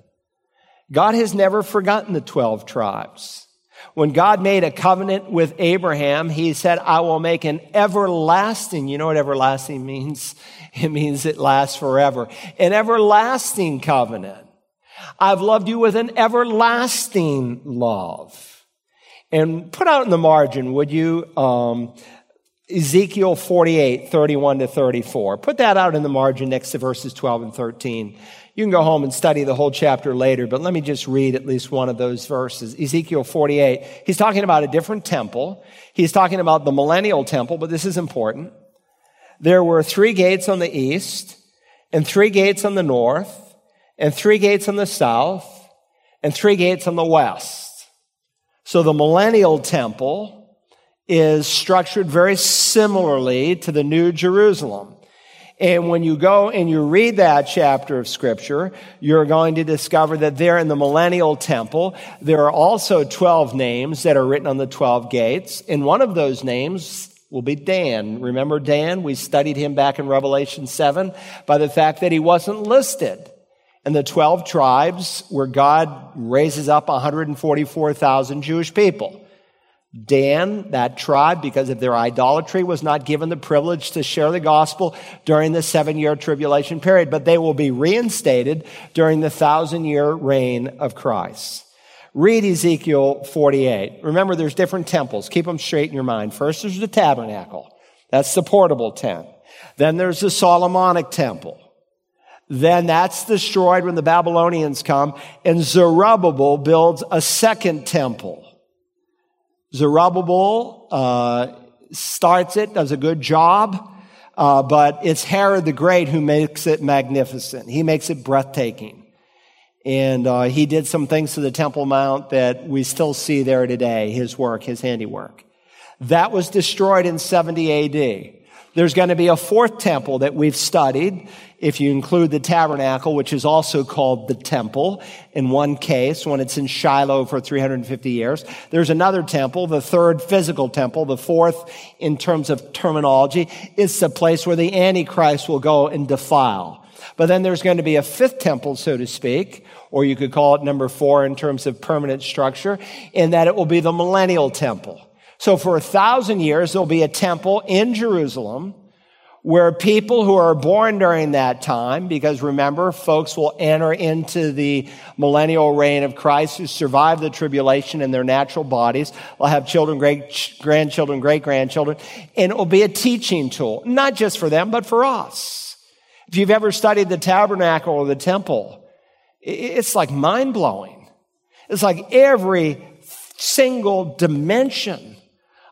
God has never forgotten the 12 tribes. When God made a covenant with Abraham, he said, I will make an everlasting, you know what everlasting means? It means it lasts forever. An everlasting covenant. I've loved you with an everlasting love. And put out in the margin, would you, Ezekiel 48, 31 to 34. Put that out in the margin next to verses 12 and 13. You can go home and study the whole chapter later, but let me just read at least one of those verses. Ezekiel 48, he's talking about a different temple. He's talking about the millennial temple, but this is important. There were 3 gates on the east, and 3 gates on the north, and 3 gates on the south, and three gates on the west. So the millennial temple is structured very similarly to the New Jerusalem. And when you go and you read that chapter of Scripture, you're going to discover that there in the millennial temple, there are also 12 names that are written on the 12 gates. And one of those names will be Dan. Remember Dan? We studied him back in Revelation 7 by the fact that he wasn't listed. And the 12 tribes where God raises up 144,000 Jewish people. Dan, that tribe, because of their idolatry, was not given the privilege to share the gospel during the 7-year tribulation period, but they will be reinstated during the 1,000-year reign of Christ. Read Ezekiel 48. Remember, there's different temples. Keep them straight in your mind. First, there's the tabernacle. That's the portable tent. Then there's the Solomonic temple. Then that's destroyed when the Babylonians come, and Zerubbabel builds a second temple. Zerubbabel starts it, does a good job, but it's Herod the Great who makes it magnificent. He makes it breathtaking. And he did some things to the Temple Mount that we still see there today, his work, his handiwork. That was destroyed in 70 A.D. There's going to be a fourth temple that we've studied, if you include the tabernacle, which is also called the temple, in one case, when it's in Shiloh for 350 years. There's another temple, the third physical temple, the fourth in terms of terminology. It's the place where the Antichrist will go and defile. But then there's going to be a fifth temple, so to speak, or you could call it number 4 in terms of permanent structure, in that it will be the millennial temple. So for 1,000 years, there'll be a temple in Jerusalem where people who are born during that time, because remember, folks will enter into the millennial reign of Christ who survive the tribulation in their natural bodies, will have children, great-grandchildren, great-grandchildren, and it will be a teaching tool, not just for them, but for us. If you've ever studied the tabernacle or the temple, it's like mind-blowing. It's like every single dimension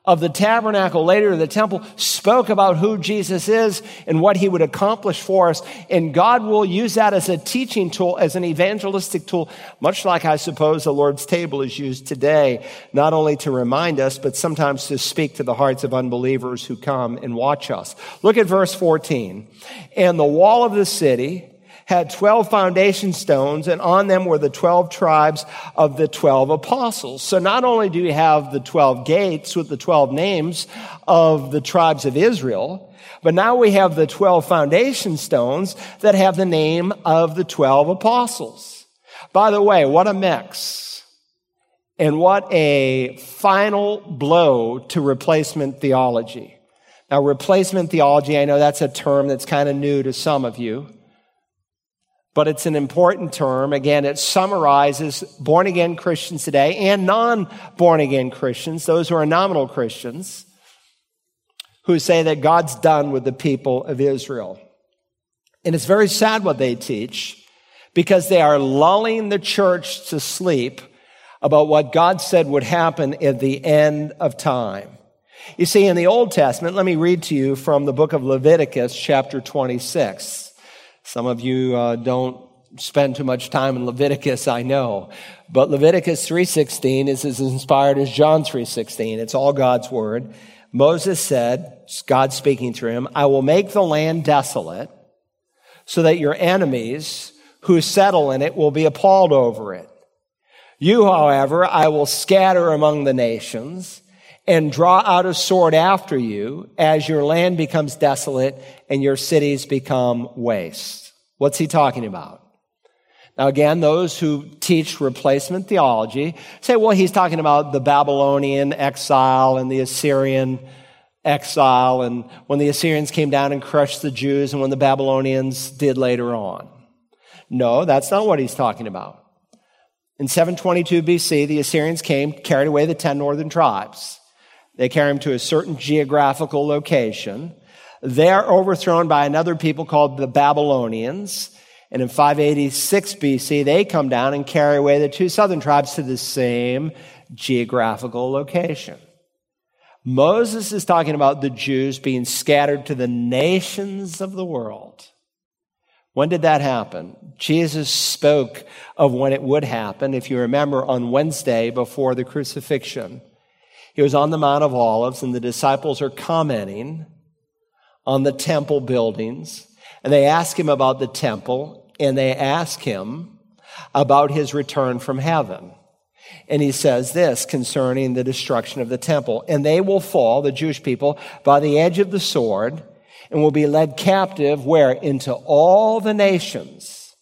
of the tabernacle, later the temple, spoke about who Jesus is and what he would accomplish for us. And God will use that as a teaching tool, as an evangelistic tool, much like I suppose the Lord's table is used today, not only to remind us, but sometimes to speak to the hearts of unbelievers who come and watch us. Look at verse 14. And the wall of the city had 12 foundation stones, and on them were the 12 tribes of the 12 apostles. So not only do you have the 12 gates with the 12 names of the tribes of Israel, but now we have the 12 foundation stones that have the name of the 12 apostles. By the way, what a mix. And what a final blow to replacement theology. Now, replacement theology, I know that's a term that's kind of new to some of you. But it's an important term. Again, it summarizes born-again Christians today and non-born-again Christians, those who are nominal Christians, who say that God's done with the people of Israel. And it's very sad what they teach, because they are lulling the church to sleep about what God said would happen at the end of time. You see, in the Old Testament, let me read to you from the book of Leviticus, chapter 26. Some of you don't spend too much time in Leviticus, I know. But Leviticus 3:16 is as inspired as John 3:16. It's all God's word. Moses said, God speaking through him, I will make the land desolate so that your enemies who settle in it will be appalled over it. You, however, I will scatter among the nations and draw out a sword after you as your land becomes desolate and your cities become waste. What's he talking about? Now, again, those who teach replacement theology say, well, he's talking about the Babylonian exile and the Assyrian exile and when the Assyrians came down and crushed the Jews and when the Babylonians did later on. No, that's not what he's talking about. In 722 BC, the Assyrians came, carried away the 10 northern tribes. They carry him to a certain geographical location. They are overthrown by another people called the Babylonians. And in 586 BC, they come down and carry away the 2 southern tribes to the same geographical location. Moses is talking about the Jews being scattered to the nations of the world. When did that happen? Jesus spoke of when it would happen, if you remember, on Wednesday before the crucifixion. He was on the Mount of Olives, and the disciples are commenting on the temple buildings, and they ask him about the temple, and they ask him about his return from heaven. And he says this concerning the destruction of the temple. And they will fall, the Jewish people, by the edge of the sword, and will be led captive, where? Into all the nations.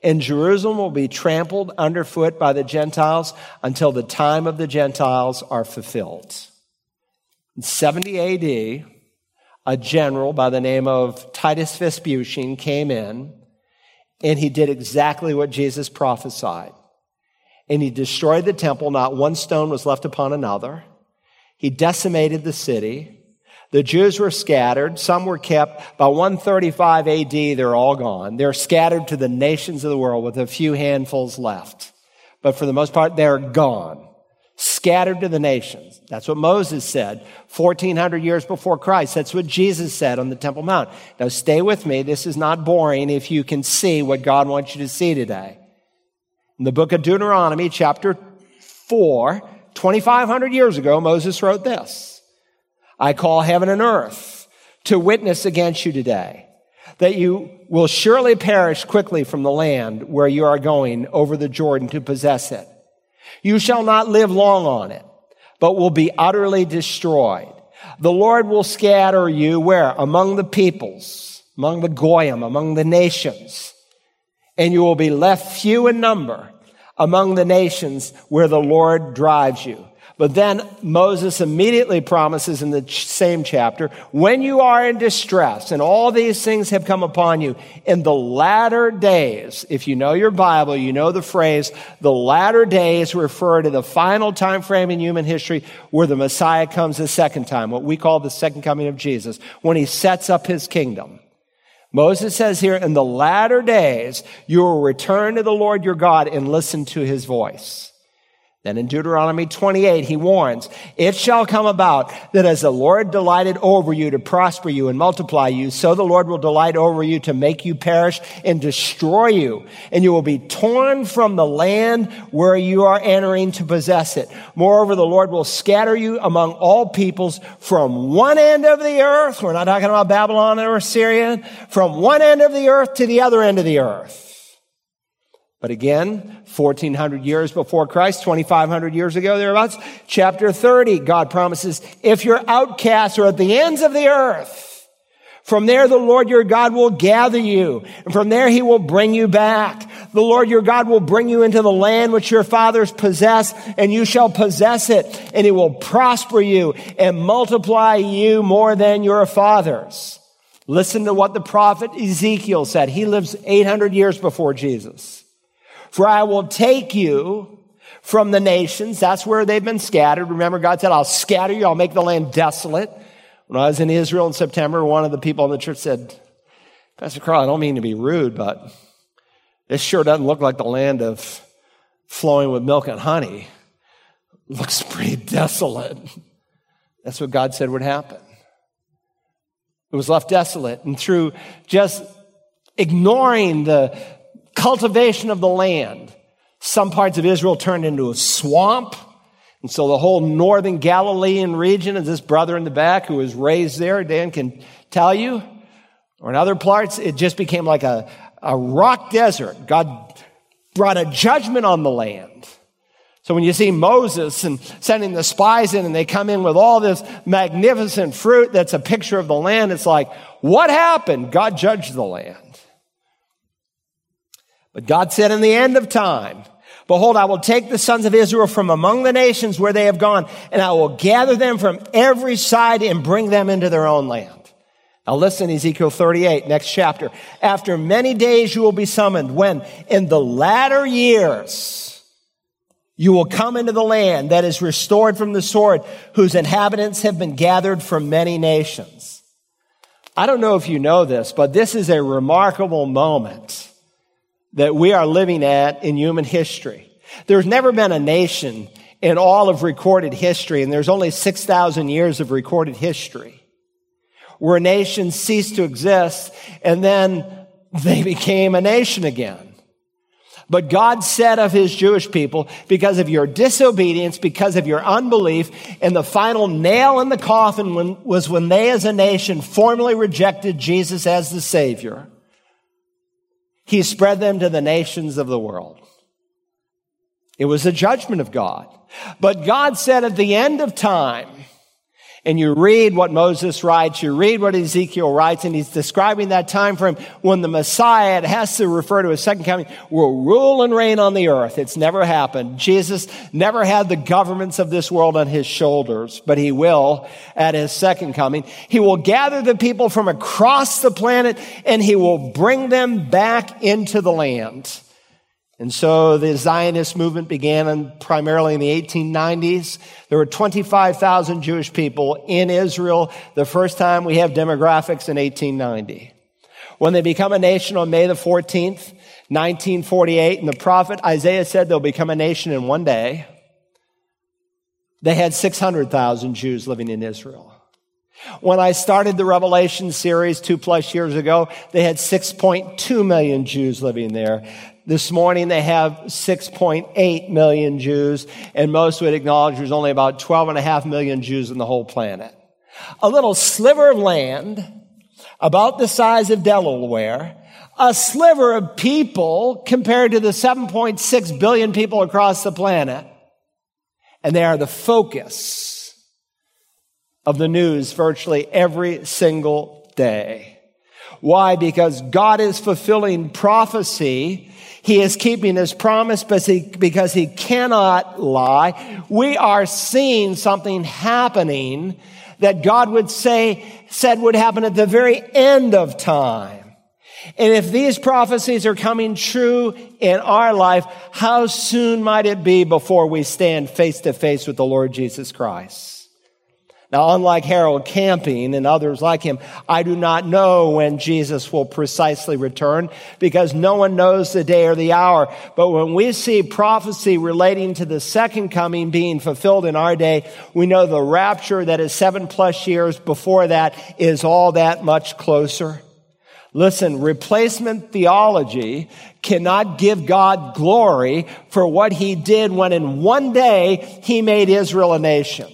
And Jerusalem will be trampled underfoot by the Gentiles until the time of the Gentiles are fulfilled. In 70 AD, a general by the name of Titus Vespucian came in, and he did exactly what Jesus prophesied. And he destroyed the temple. Not one stone was left upon another. He decimated the city. The Jews were scattered. Some were kept. By 135 AD, they're all gone. They're scattered to the nations of the world with a few handfuls left. But for the most part, they're gone. Scattered to the nations. That's what Moses said 1,400 years before Christ. That's what Jesus said on the Temple Mount. Now stay with me. This is not boring if you can see what God wants you to see today. In the book of Deuteronomy, chapter 4, 2,500 years ago, Moses wrote this: I call heaven and earth to witness against you today, that you will surely perish quickly from the land where you are going over the Jordan to possess it. You shall not live long on it, but will be utterly destroyed. The Lord will scatter you where? Among the peoples, among the Goyim, among the nations. And you will be left few in number among the nations where the Lord drives you. But then Moses immediately promises in the same chapter, when you are in distress and all these things have come upon you in the latter days, if you know your Bible, you know the phrase, the latter days refer to the final time frame in human history where the Messiah comes the second time, what we call the second coming of Jesus, when he sets up his kingdom. Moses says here, in the latter days, you will return to the Lord your God and listen to his voice. Then in Deuteronomy 28, he warns, it shall come about that as the Lord delighted over you to prosper you and multiply you, so the Lord will delight over you to make you perish and destroy you. And you will be torn from the land where you are entering to possess it. Moreover, the Lord will scatter you among all peoples from one end of the earth. We're not talking about Babylon or Syria. From one end of the earth to the other end of the earth. But again, 1,400 years before Christ, 2,500 years ago, thereabouts, chapter 30, God promises, if your outcasts are at the ends of the earth, from there the Lord your God will gather you, and from there he will bring you back. The Lord your God will bring you into the land which your fathers possessed, and you shall possess it, and he will prosper you and multiply you more than your fathers. Listen to what the prophet Ezekiel said. He lives 800 years before Jesus. For I will take you from the nations. That's where they've been scattered. Remember, God said, I'll scatter you. I'll make the land desolate. When I was in Israel in September, one of the people in the church said, Pastor Carl, I don't mean to be rude, but this sure doesn't look like the land of flowing with milk and honey. It looks pretty desolate. That's what God said would happen. It was left desolate. And through just ignoring the cultivation of the land, some parts of Israel turned into a swamp. And so the whole northern Galilean region, as this brother in the back who was raised there, Dan can tell you, or in other parts, it just became like a rock desert. God brought a judgment on the land. So when you see Moses and sending the spies in and they come in with all this magnificent fruit that's a picture of the land, it's like, what happened? God judged the land. But God said in the end of time, behold, I will take the sons of Israel from among the nations where they have gone, and I will gather them from every side and bring them into their own land. Now listen, Ezekiel 38, next chapter. After many days you will be summoned, when in the latter years you will come into the land that is restored from the sword, whose inhabitants have been gathered from many nations. I don't know if you know this, but this is a remarkable moment that we are living at in human history. There's never been a nation in all of recorded history, and there's only 6,000 years of recorded history, where nations cease to exist, and then they became a nation again. But God said of his Jewish people, because of your disobedience, because of your unbelief, and the final nail in the coffin was when they as a nation formally rejected Jesus as the Savior, he spread them to the nations of the world. It was a judgment of God. But God said at the end of time, and you read what Moses writes, you read what Ezekiel writes, and he's describing that time frame when the Messiah, it has to refer to his second coming, will rule and reign on the earth. It's never happened. Jesus never had the governments of this world on his shoulders, but he will at his second coming. He will gather the people from across the planet, and he will bring them back into the land. And so the Zionist movement began primarily in the 1890s. There were 25,000 Jewish people in Israel the first time. We have demographics in 1890. When they become a nation on May the 14th, 1948, and the prophet Isaiah said they'll become a nation in one day, they had 600,000 Jews living in Israel. When I started the Revelation series 2+ years ago, they had 6.2 million Jews living there. This morning, they have 6.8 million Jews, and most would acknowledge there's only about 12.5 million Jews on the whole planet. A little sliver of land, about the size of Delaware, a sliver of people compared to the 7.6 billion people across the planet, and they are the focus of the news virtually every single day. Why? Because God is fulfilling prophecy. He is keeping his promise because he cannot lie. We are seeing something happening that God would said would happen at the very end of time. And if these prophecies are coming true in our life, how soon might it be before we stand face to face with the Lord Jesus Christ? Now, unlike Harold Camping and others like him, I do not know when Jesus will precisely return because no one knows the day or the hour. But when we see prophecy relating to the second coming being fulfilled in our day, we know the rapture that is 7+ years before that is all that much closer. Listen, replacement theology cannot give God glory for what he did when in one day he made Israel a nation.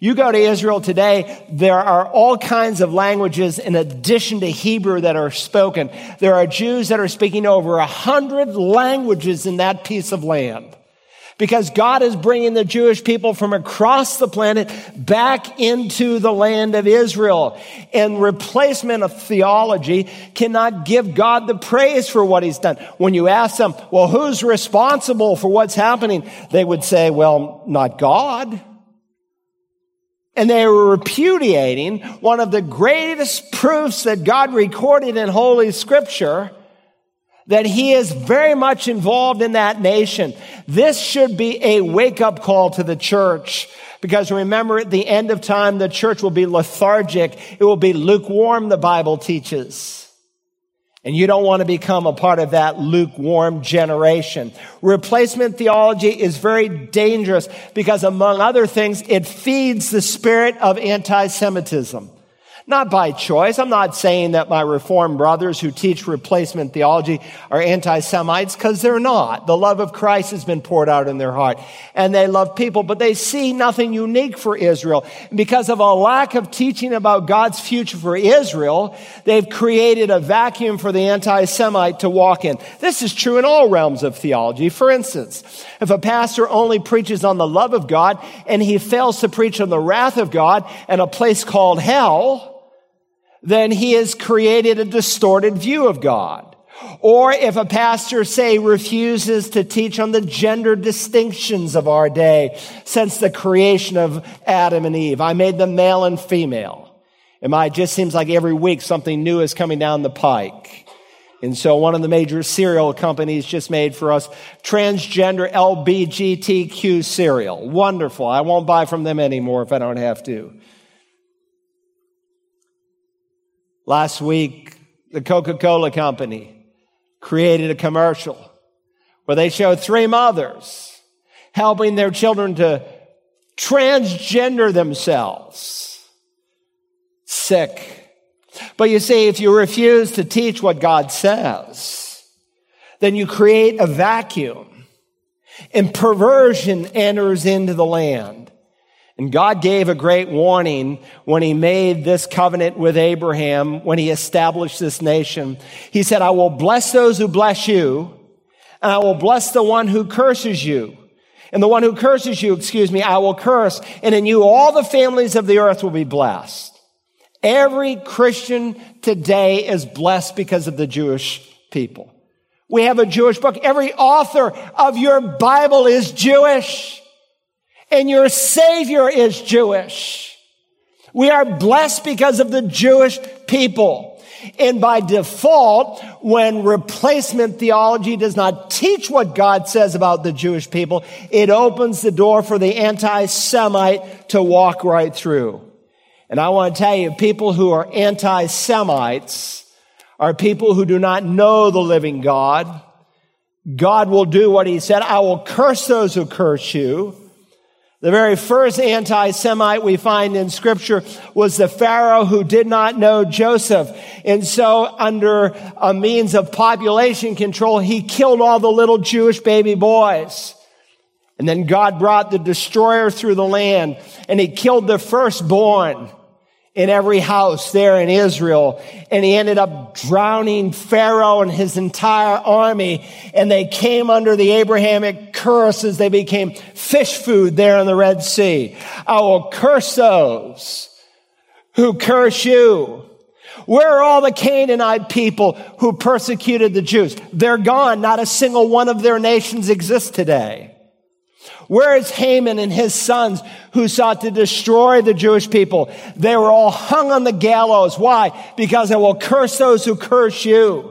You go to Israel today, there are all kinds of languages in addition to Hebrew that are spoken. There are Jews that are speaking over 100 languages in that piece of land because God is bringing the Jewish people from across the planet back into the land of Israel. And replacement of theology cannot give God the praise for what he's done. When you ask them, well, who's responsible for what's happening? They would say, well, not God. And they were repudiating one of the greatest proofs that God recorded in Holy Scripture, that he is very much involved in that nation. This should be a wake-up call to the church. Because remember, at the end of time, the church will be lethargic. It will be lukewarm, the Bible teaches. And you don't want to become a part of that lukewarm generation. Replacement theology is very dangerous because, among other things, it feeds the spirit of anti-Semitism. Not by choice. I'm not saying that my Reformed brothers who teach replacement theology are anti-Semites, because they're not. The love of Christ has been poured out in their heart. And they love people, but they see nothing unique for Israel. And because of a lack of teaching about God's future for Israel, they've created a vacuum for the anti-Semite to walk in. This is true in all realms of theology. For instance, if a pastor only preaches on the love of God and he fails to preach on the wrath of God and a place called hell, then he has created a distorted view of God. Or if a pastor, say, refuses to teach on the gender distinctions of our day since the creation of Adam and Eve. I made them male and female. And it just seems like every week something new is coming down the pike. And so one of the major cereal companies just made for us transgender LGBTQ cereal. Wonderful. I won't buy from them anymore if I don't have to. Last week, the Coca-Cola company created a commercial where they showed three mothers helping their children to transgender themselves. Sick. But you see, if you refuse to teach what God says, then you create a vacuum and perversion enters into the land. And God gave a great warning when he made this covenant with Abraham, when he established this nation. He said, I will bless those who bless you, and I will bless the one who curses you. And the one who curses you, I will curse. And in you, all the families of the earth will be blessed. Every Christian today is blessed because of the Jewish people. We have a Jewish book. Every author of your Bible is Jewish. And your Savior is Jewish. We are blessed because of the Jewish people. And by default, when replacement theology does not teach what God says about the Jewish people, it opens the door for the anti-Semite to walk right through. And I want to tell you, people who are anti-Semites are people who do not know the living God. God will do what he said. I will curse those who curse you. The very first anti-Semite we find in Scripture was the Pharaoh who did not know Joseph. And so under a means of population control, he killed all the little Jewish baby boys. And then God brought the destroyer through the land, and he killed the firstborn in every house there in Israel. And he ended up drowning Pharaoh and his entire army. And they came under the Abrahamic curse as they became fish food there in the Red Sea. I will curse those who curse you. Where are all the Canaanite people who persecuted the Jews? They're gone. Not a single one of their nations exists today. Where is Haman and his sons who sought to destroy the Jewish people? They were all hung on the gallows. Why? Because I will curse those who curse you.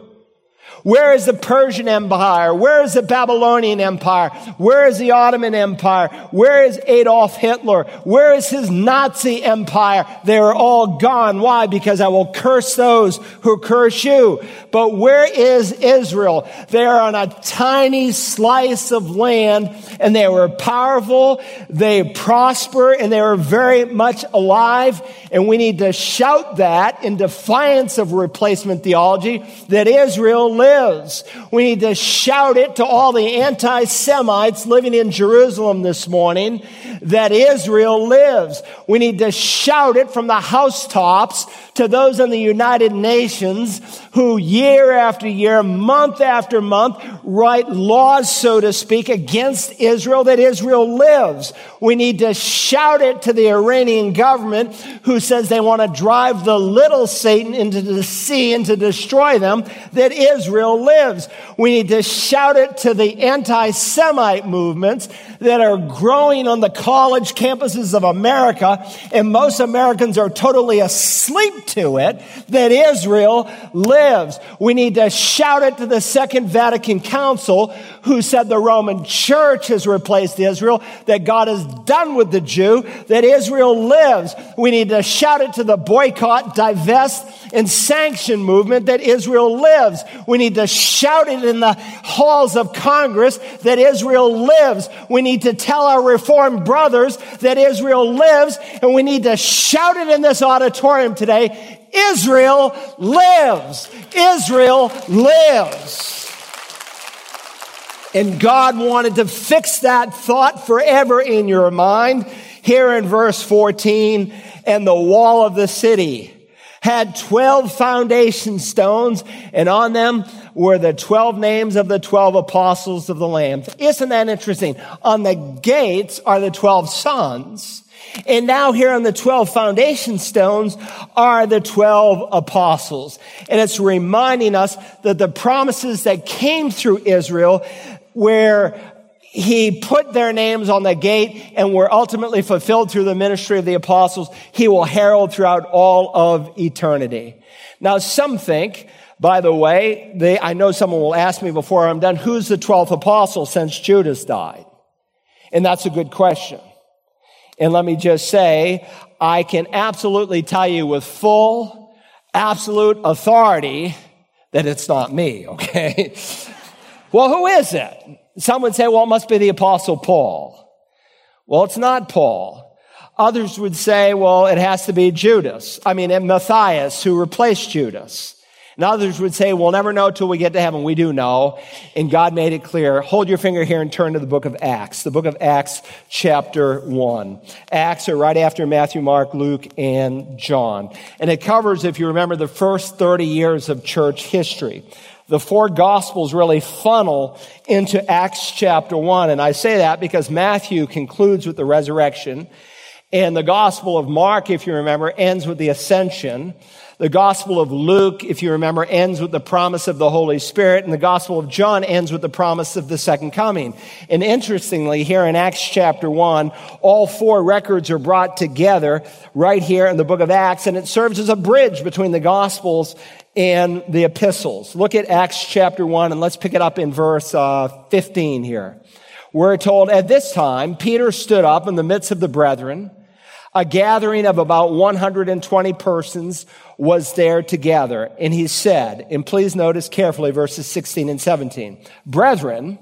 Where is the Persian Empire? Where is the Babylonian Empire? Where is the Ottoman Empire? Where is Adolf Hitler? Where is his Nazi empire? They are all gone. Why? Because I will curse those who curse you. But where is Israel? They are on a tiny slice of land, and they were powerful, they prosper, and they were very much alive. And we need to shout that in defiance of replacement theology that Israel lives. We need to shout it to all the anti-Semites living in Jerusalem this morning that Israel lives. We need to shout it from the housetops to those in the United Nations who year after year, month after month, write laws, so to speak, against Israel that Israel lives. We need to shout it to the Iranian government who says they want to drive the little Satan into the sea and to destroy them that Israel lives. We need to shout it to the anti-Semite movements that are growing on the college campuses of America, and most Americans are totally asleep to it, that Israel lives. We need to shout it to the Second Vatican Council, who said the Roman Church has replaced Israel, that God is done with the Jew, that Israel lives. We need to shout it to the boycott, divest, and sanction movement that Israel lives. We need to shout it in the halls of Congress that Israel lives. We need to tell our Reformed brothers that Israel lives, and we need to shout it in this auditorium today. Israel lives. Israel lives. And God wanted to fix that thought forever in your mind. Here in verse 14, and the wall of the city had 12 foundation stones, and on them were the 12 names of the 12 apostles of the Lamb. Isn't that interesting? On the gates are the 12 sons, and now here on the 12 foundation stones are the 12 apostles. And it's reminding us that the promises that came through Israel where he put their names on the gate and were ultimately fulfilled through the ministry of the apostles, he will herald throughout all of eternity. Now, some think, by the way, I know someone will ask me before I'm done, who's the 12th apostle since Judas died? And that's a good question. And let me just say, I can absolutely tell you with full, absolute authority that it's not me, okay? Well, who is it? Some would say, well, it must be the Apostle Paul. Well, it's not Paul. Others would say, well, it has to be Judas. I mean, and Matthias, who replaced Judas. And others would say, we'll never know till we get to heaven. We do know. And God made it clear. Hold your finger here and turn to the book of Acts. The book of Acts, chapter 1. Acts are right after Matthew, Mark, Luke, and John. And it covers, if you remember, the first 30 years of church history. The four Gospels really funnel into Acts chapter 1. And I say that because Matthew concludes with the resurrection. And the Gospel of Mark, if you remember, ends with the ascension. The Gospel of Luke, if you remember, ends with the promise of the Holy Spirit, and the Gospel of John ends with the promise of the second coming. And interestingly, here in Acts chapter 1, all four records are brought together right here in the book of Acts, and it serves as a bridge between the Gospels and the epistles. Look at Acts chapter 1, and let's pick it up in verse 15 here. We're told, at this time, Peter stood up in the midst of the brethren. A gathering of about 120 persons was there together. And he said, and please notice carefully verses 16 and 17, brethren,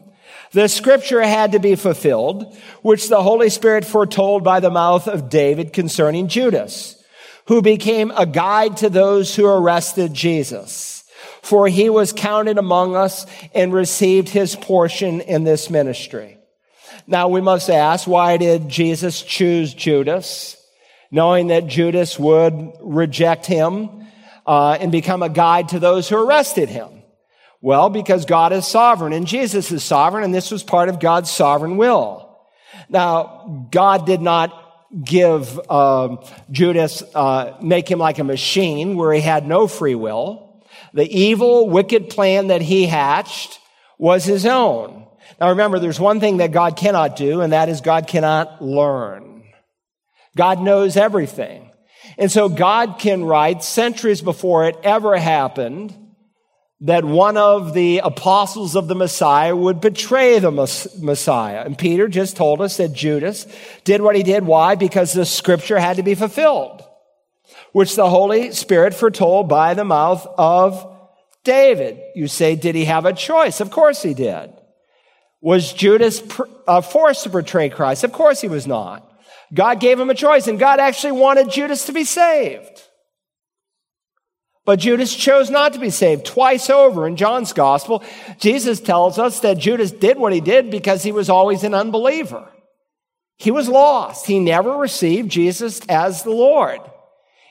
the scripture had to be fulfilled, which the Holy Spirit foretold by the mouth of David concerning Judas, who became a guide to those who arrested Jesus. For he was counted among us and received his portion in this ministry. Now we must ask, why did Jesus choose Judas? Knowing that Judas would reject him and become a guide to those who arrested him. Well, because God is sovereign and Jesus is sovereign, and this was part of God's sovereign will. Now, God did not give Judas, make him like a machine where he had no free will. The evil, wicked plan that he hatched was his own. Now remember, there's one thing that God cannot do, and that is God cannot learn. God knows everything. And so God can write centuries before it ever happened that one of the apostles of the Messiah would betray the Messiah. And Peter just told us that Judas did what he did. Why? Because the scripture had to be fulfilled, which the Holy Spirit foretold by the mouth of David. You say, did he have a choice? Of course he did. Was Judas forced to betray Christ? Of course he was not. God gave him a choice, and God actually wanted Judas to be saved. But Judas chose not to be saved. Twice over in John's gospel, Jesus tells us that Judas did what he did because he was always an unbeliever. He was lost. He never received Jesus as the Lord.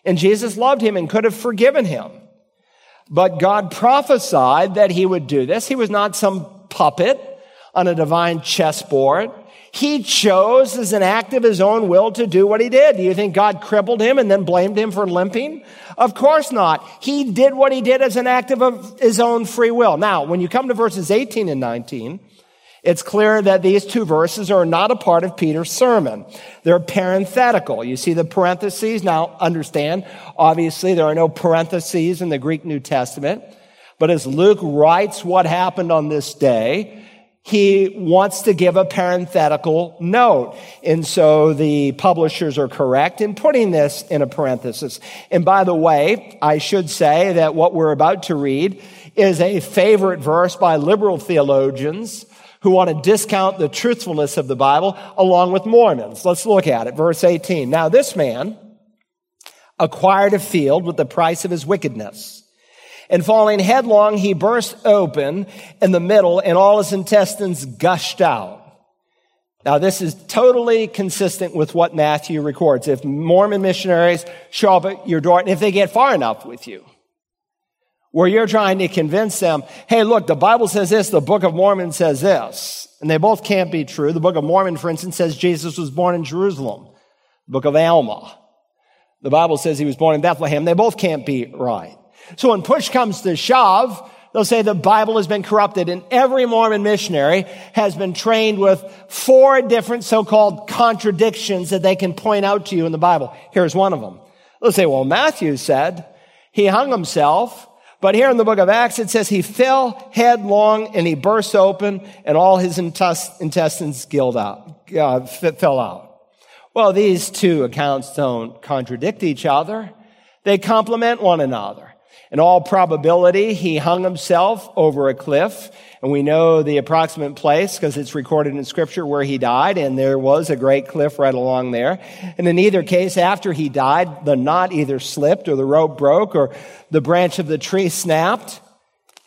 And Jesus loved him and could have forgiven him. But God prophesied that he would do this. He was not some puppet on a divine chessboard. He chose as an act of his own will to do what he did. Do you think God crippled him and then blamed him for limping? Of course not. He did what he did as an act of his own free will. Now, when you come to verses 18 and 19, it's clear that these two verses are not a part of Peter's sermon. They're parenthetical. You see the parentheses? Now, understand, obviously, there are no parentheses in the Greek New Testament. But as Luke writes what happened on this day, he wants to give a parenthetical note. And so the publishers are correct in putting this in a parenthesis. And by the way, I should say that what we're about to read is a favorite verse by liberal theologians who want to discount the truthfulness of the Bible along with Mormons. Let's look at it. Verse 18. Now this man acquired a field with the price of his wickedness. And falling headlong, he burst open in the middle, and all his intestines gushed out. Now, this is totally consistent with what Matthew records. If Mormon missionaries show up at your door, and if they get far enough with you, where you're trying to convince them, hey, look, the Bible says this, the Book of Mormon says this, and they both can't be true. The Book of Mormon, for instance, says Jesus was born in Jerusalem. The Book of Alma, the Bible says he was born in Bethlehem. They both can't be right. So when push comes to shove, they'll say the Bible has been corrupted, and every Mormon missionary has been trained with four different so-called contradictions that they can point out to you in the Bible. Here's one of them. They'll say, well, Matthew said he hung himself, but here in the book of Acts it says he fell headlong and he burst open and all his intestines fell out. Well, these two accounts don't contradict each other. They complement one another. In all probability, he hung himself over a cliff, and we know the approximate place because it's recorded in Scripture where he died, and there was a great cliff right along there. And in either case, after he died, the knot either slipped or the rope broke or the branch of the tree snapped,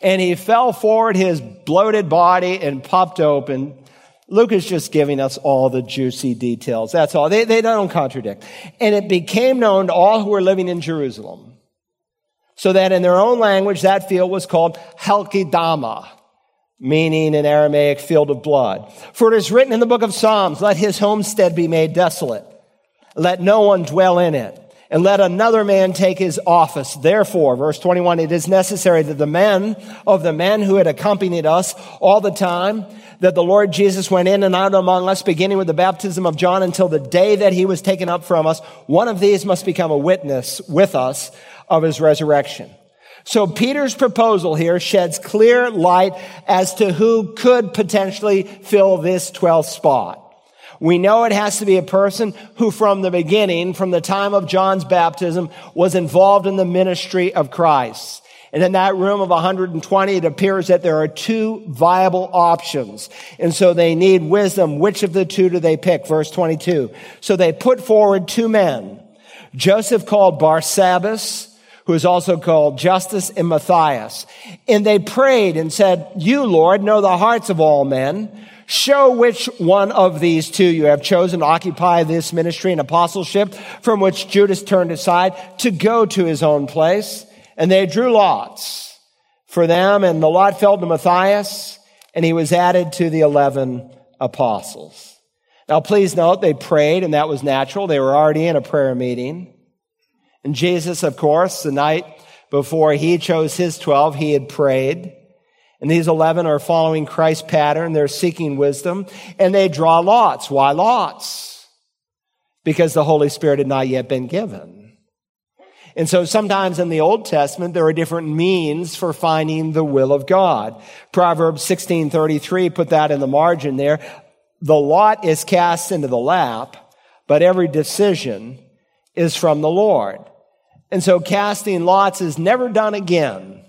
and he fell forward, his bloated body, and popped open. Luke is just giving us all the juicy details. That's all. They don't contradict. And it became known to all who were living in Jerusalem, so that in their own language, that field was called Helkidama, meaning an Aramaic field of blood. For it is written in the book of Psalms, let his homestead be made desolate. Let no one dwell in it. And let another man take his office. Therefore, verse 21, it is necessary that the men of the men who had accompanied us all the time that the Lord Jesus went in and out among us, beginning with the baptism of John until the day that he was taken up from us, one of these must become a witness with us of his resurrection. So Peter's proposal here sheds clear light as to who could potentially fill this 12th spot. We know it has to be a person who from the beginning, from the time of John's baptism, was involved in the ministry of Christ. And in that room of 120, it appears that there are two viable options. And so they need wisdom. Which of the two do they pick? Verse 22. So they put forward two men, Joseph called Barsabbas, who is also called Justus, and Matthias. And they prayed and said, you, Lord, know the hearts of all men. Show which one of these two you have chosen to occupy this ministry and apostleship from which Judas turned aside to go to his own place. And they drew lots for them, and the lot fell to Matthias, and he was added to the 11 apostles. Now, please note, they prayed, and that was natural. They were already in a prayer meeting. And Jesus, of course, the night before he chose his 12, he had prayed. And these 11 are following Christ's pattern. They're seeking wisdom, and they draw lots. Why lots? Because the Holy Spirit had not yet been given. And so sometimes in the Old Testament, there are different means for finding the will of God. Proverbs 16:33, put that in the margin there. The lot is cast into the lap, but every decision is from the Lord. And so casting lots is never done again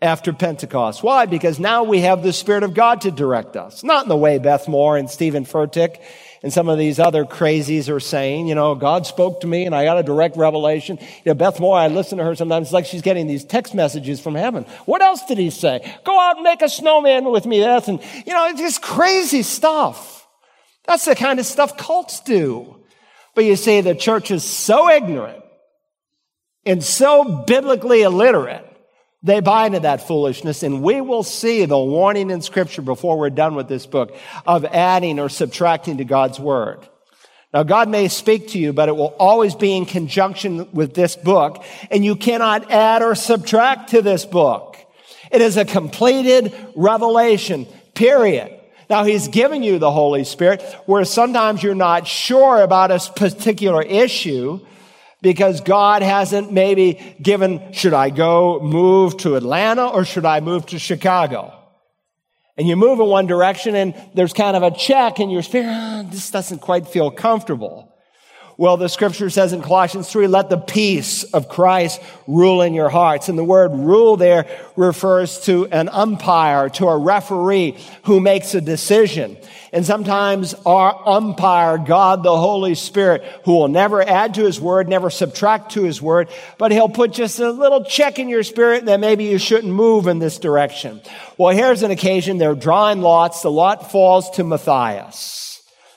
after Pentecost. Why? Because now we have the Spirit of God to direct us. Not in the way Beth Moore and Stephen Furtick and some of these other crazies are saying, you know, God spoke to me and I got a direct revelation. You know, Beth Moore, I listen to her sometimes, it's like she's getting these text messages from heaven. What else did he say? Go out and make a snowman with me, Beth. And, you know, it's just crazy stuff. That's the kind of stuff cults do. But you see, the church is so ignorant and so biblically illiterate, they buy into that foolishness, and we will see the warning in Scripture before we're done with this book of adding or subtracting to God's Word. Now, God may speak to you, but it will always be in conjunction with this book, and you cannot add or subtract to this book. It is a completed revelation, period. Now, he's given you the Holy Spirit, where sometimes you're not sure about a particular issue, because God hasn't maybe given, should I go move to Atlanta or should I move to Chicago? And you move in one direction and there's kind of a check in your spirit, this doesn't quite feel comfortable. Well, the Scripture says in Colossians 3, let the peace of Christ rule in your hearts. And the word rule there refers to an umpire, to a referee who makes a decision. And sometimes our umpire, God, the Holy Spirit, who will never add to his word, never subtract to his word, but he'll put just a little check in your spirit that maybe you shouldn't move in this direction. Well, here's an occasion. They're drawing lots. The lot falls to Matthias.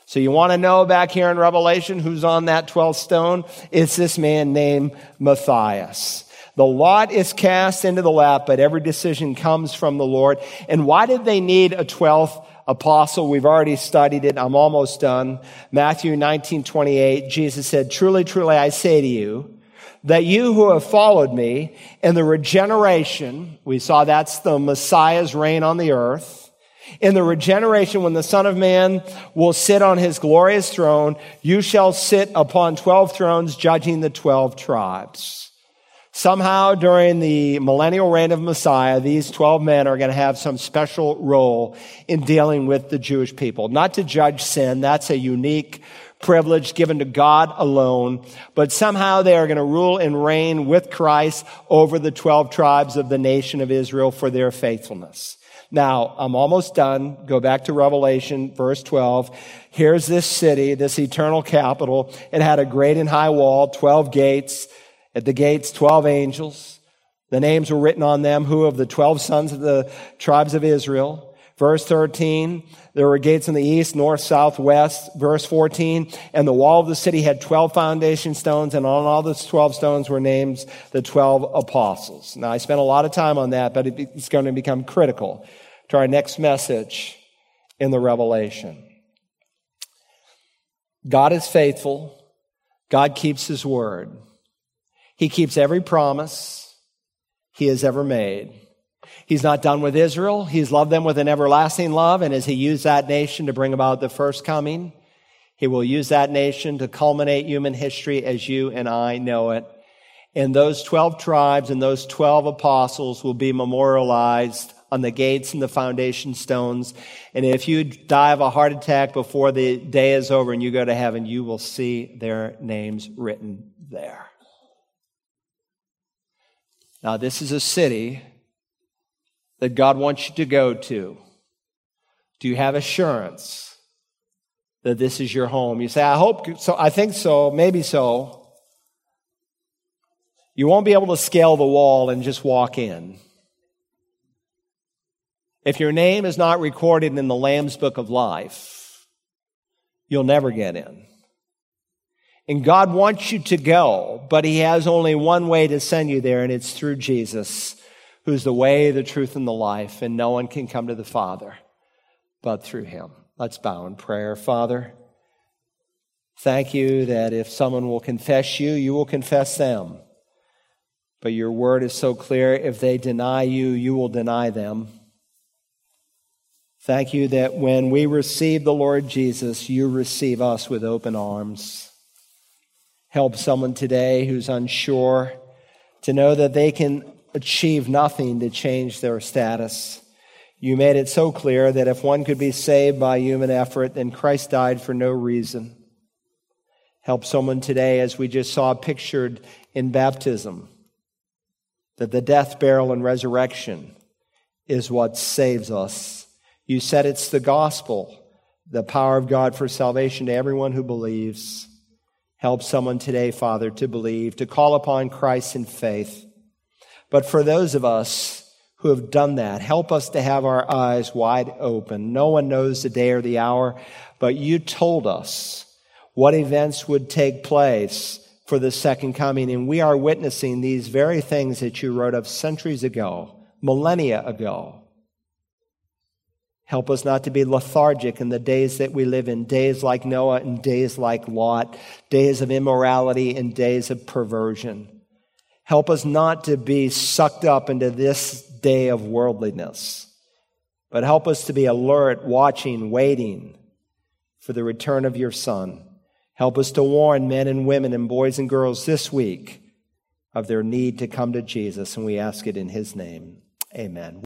So you want to know back here in Revelation who's on that 12th stone? It's this man named Matthias. The lot is cast into the lap, but every decision comes from the Lord. And why did they need a 12th apostle? We've already studied it. I'm almost done. Matthew 19:28, Jesus said, truly, truly, I say to you, that you who have followed me in the regeneration, we saw that's the Messiah's reign on the earth, in the regeneration, when the Son of Man will sit on his glorious throne, you shall sit upon 12 thrones judging the 12 tribes. Somehow during the millennial reign of Messiah, these 12 men are going to have some special role in dealing with the Jewish people. Not to judge sin, that's a unique privilege given to God alone, but somehow they are going to rule and reign with Christ over the 12 tribes of the nation of Israel for their faithfulness. Now, I'm almost done. Go back to Revelation, verse 12. Here's this city, this eternal capital. It had a great and high wall, 12 gates. At the gates, 12 angels. The names were written on them, who of the 12 sons of the tribes of Israel. Verse 13, there were gates in the east, north, south, west. Verse 14, and the wall of the city had 12 foundation stones, and on all those 12 stones were named the 12 apostles. Now, I spent a lot of time on that, but it's going to become critical to our next message in the Revelation. God is faithful. God keeps his word. He keeps every promise he has ever made. He's not done with Israel. He's loved them with an everlasting love. And as he used that nation to bring about the first coming, he will use that nation to culminate human history as you and I know it. And those 12 tribes and those 12 apostles will be memorialized on the gates and the foundation stones. And if you die of a heart attack before the day is over and you go to heaven, you will see their names written there. Now, this is a city that God wants you to go to. Do you have assurance that this is your home? You say, I hope so, I think so, maybe so. You won't be able to scale the wall and just walk in. If your name is not recorded in the Lamb's Book of Life, you'll never get in. And God wants you to go, but he has only one way to send you there, and it's through Jesus, who's the way, the truth, and the life, and no one can come to the Father but through him. Let's bow in prayer. Father, thank you that if someone will confess you, you will confess them. But your word is so clear, if they deny you, you will deny them. Thank you that when we receive the Lord Jesus, you receive us with open arms. Help someone today who's unsure to know that they can achieve nothing to change their status. You made it so clear that if one could be saved by human effort, then Christ died for no reason. Help someone today, as we just saw pictured in baptism, that the death, burial, and resurrection is what saves us. You said it's the gospel, the power of God for salvation to everyone who believes. Help someone today, Father, to believe, to call upon Christ in faith. But for those of us who have done that, help us to have our eyes wide open. No one knows the day or the hour, but you told us what events would take place for the second coming, and we are witnessing these very things that you wrote of centuries ago, millennia ago. Help us not to be lethargic in the days that we live in, days like Noah and days like Lot, days of immorality and days of perversion. Help us not to be sucked up into this day of worldliness, but help us to be alert, watching, waiting for the return of your Son. Help us to warn men and women and boys and girls this week of their need to come to Jesus, and we ask it in his name. Amen.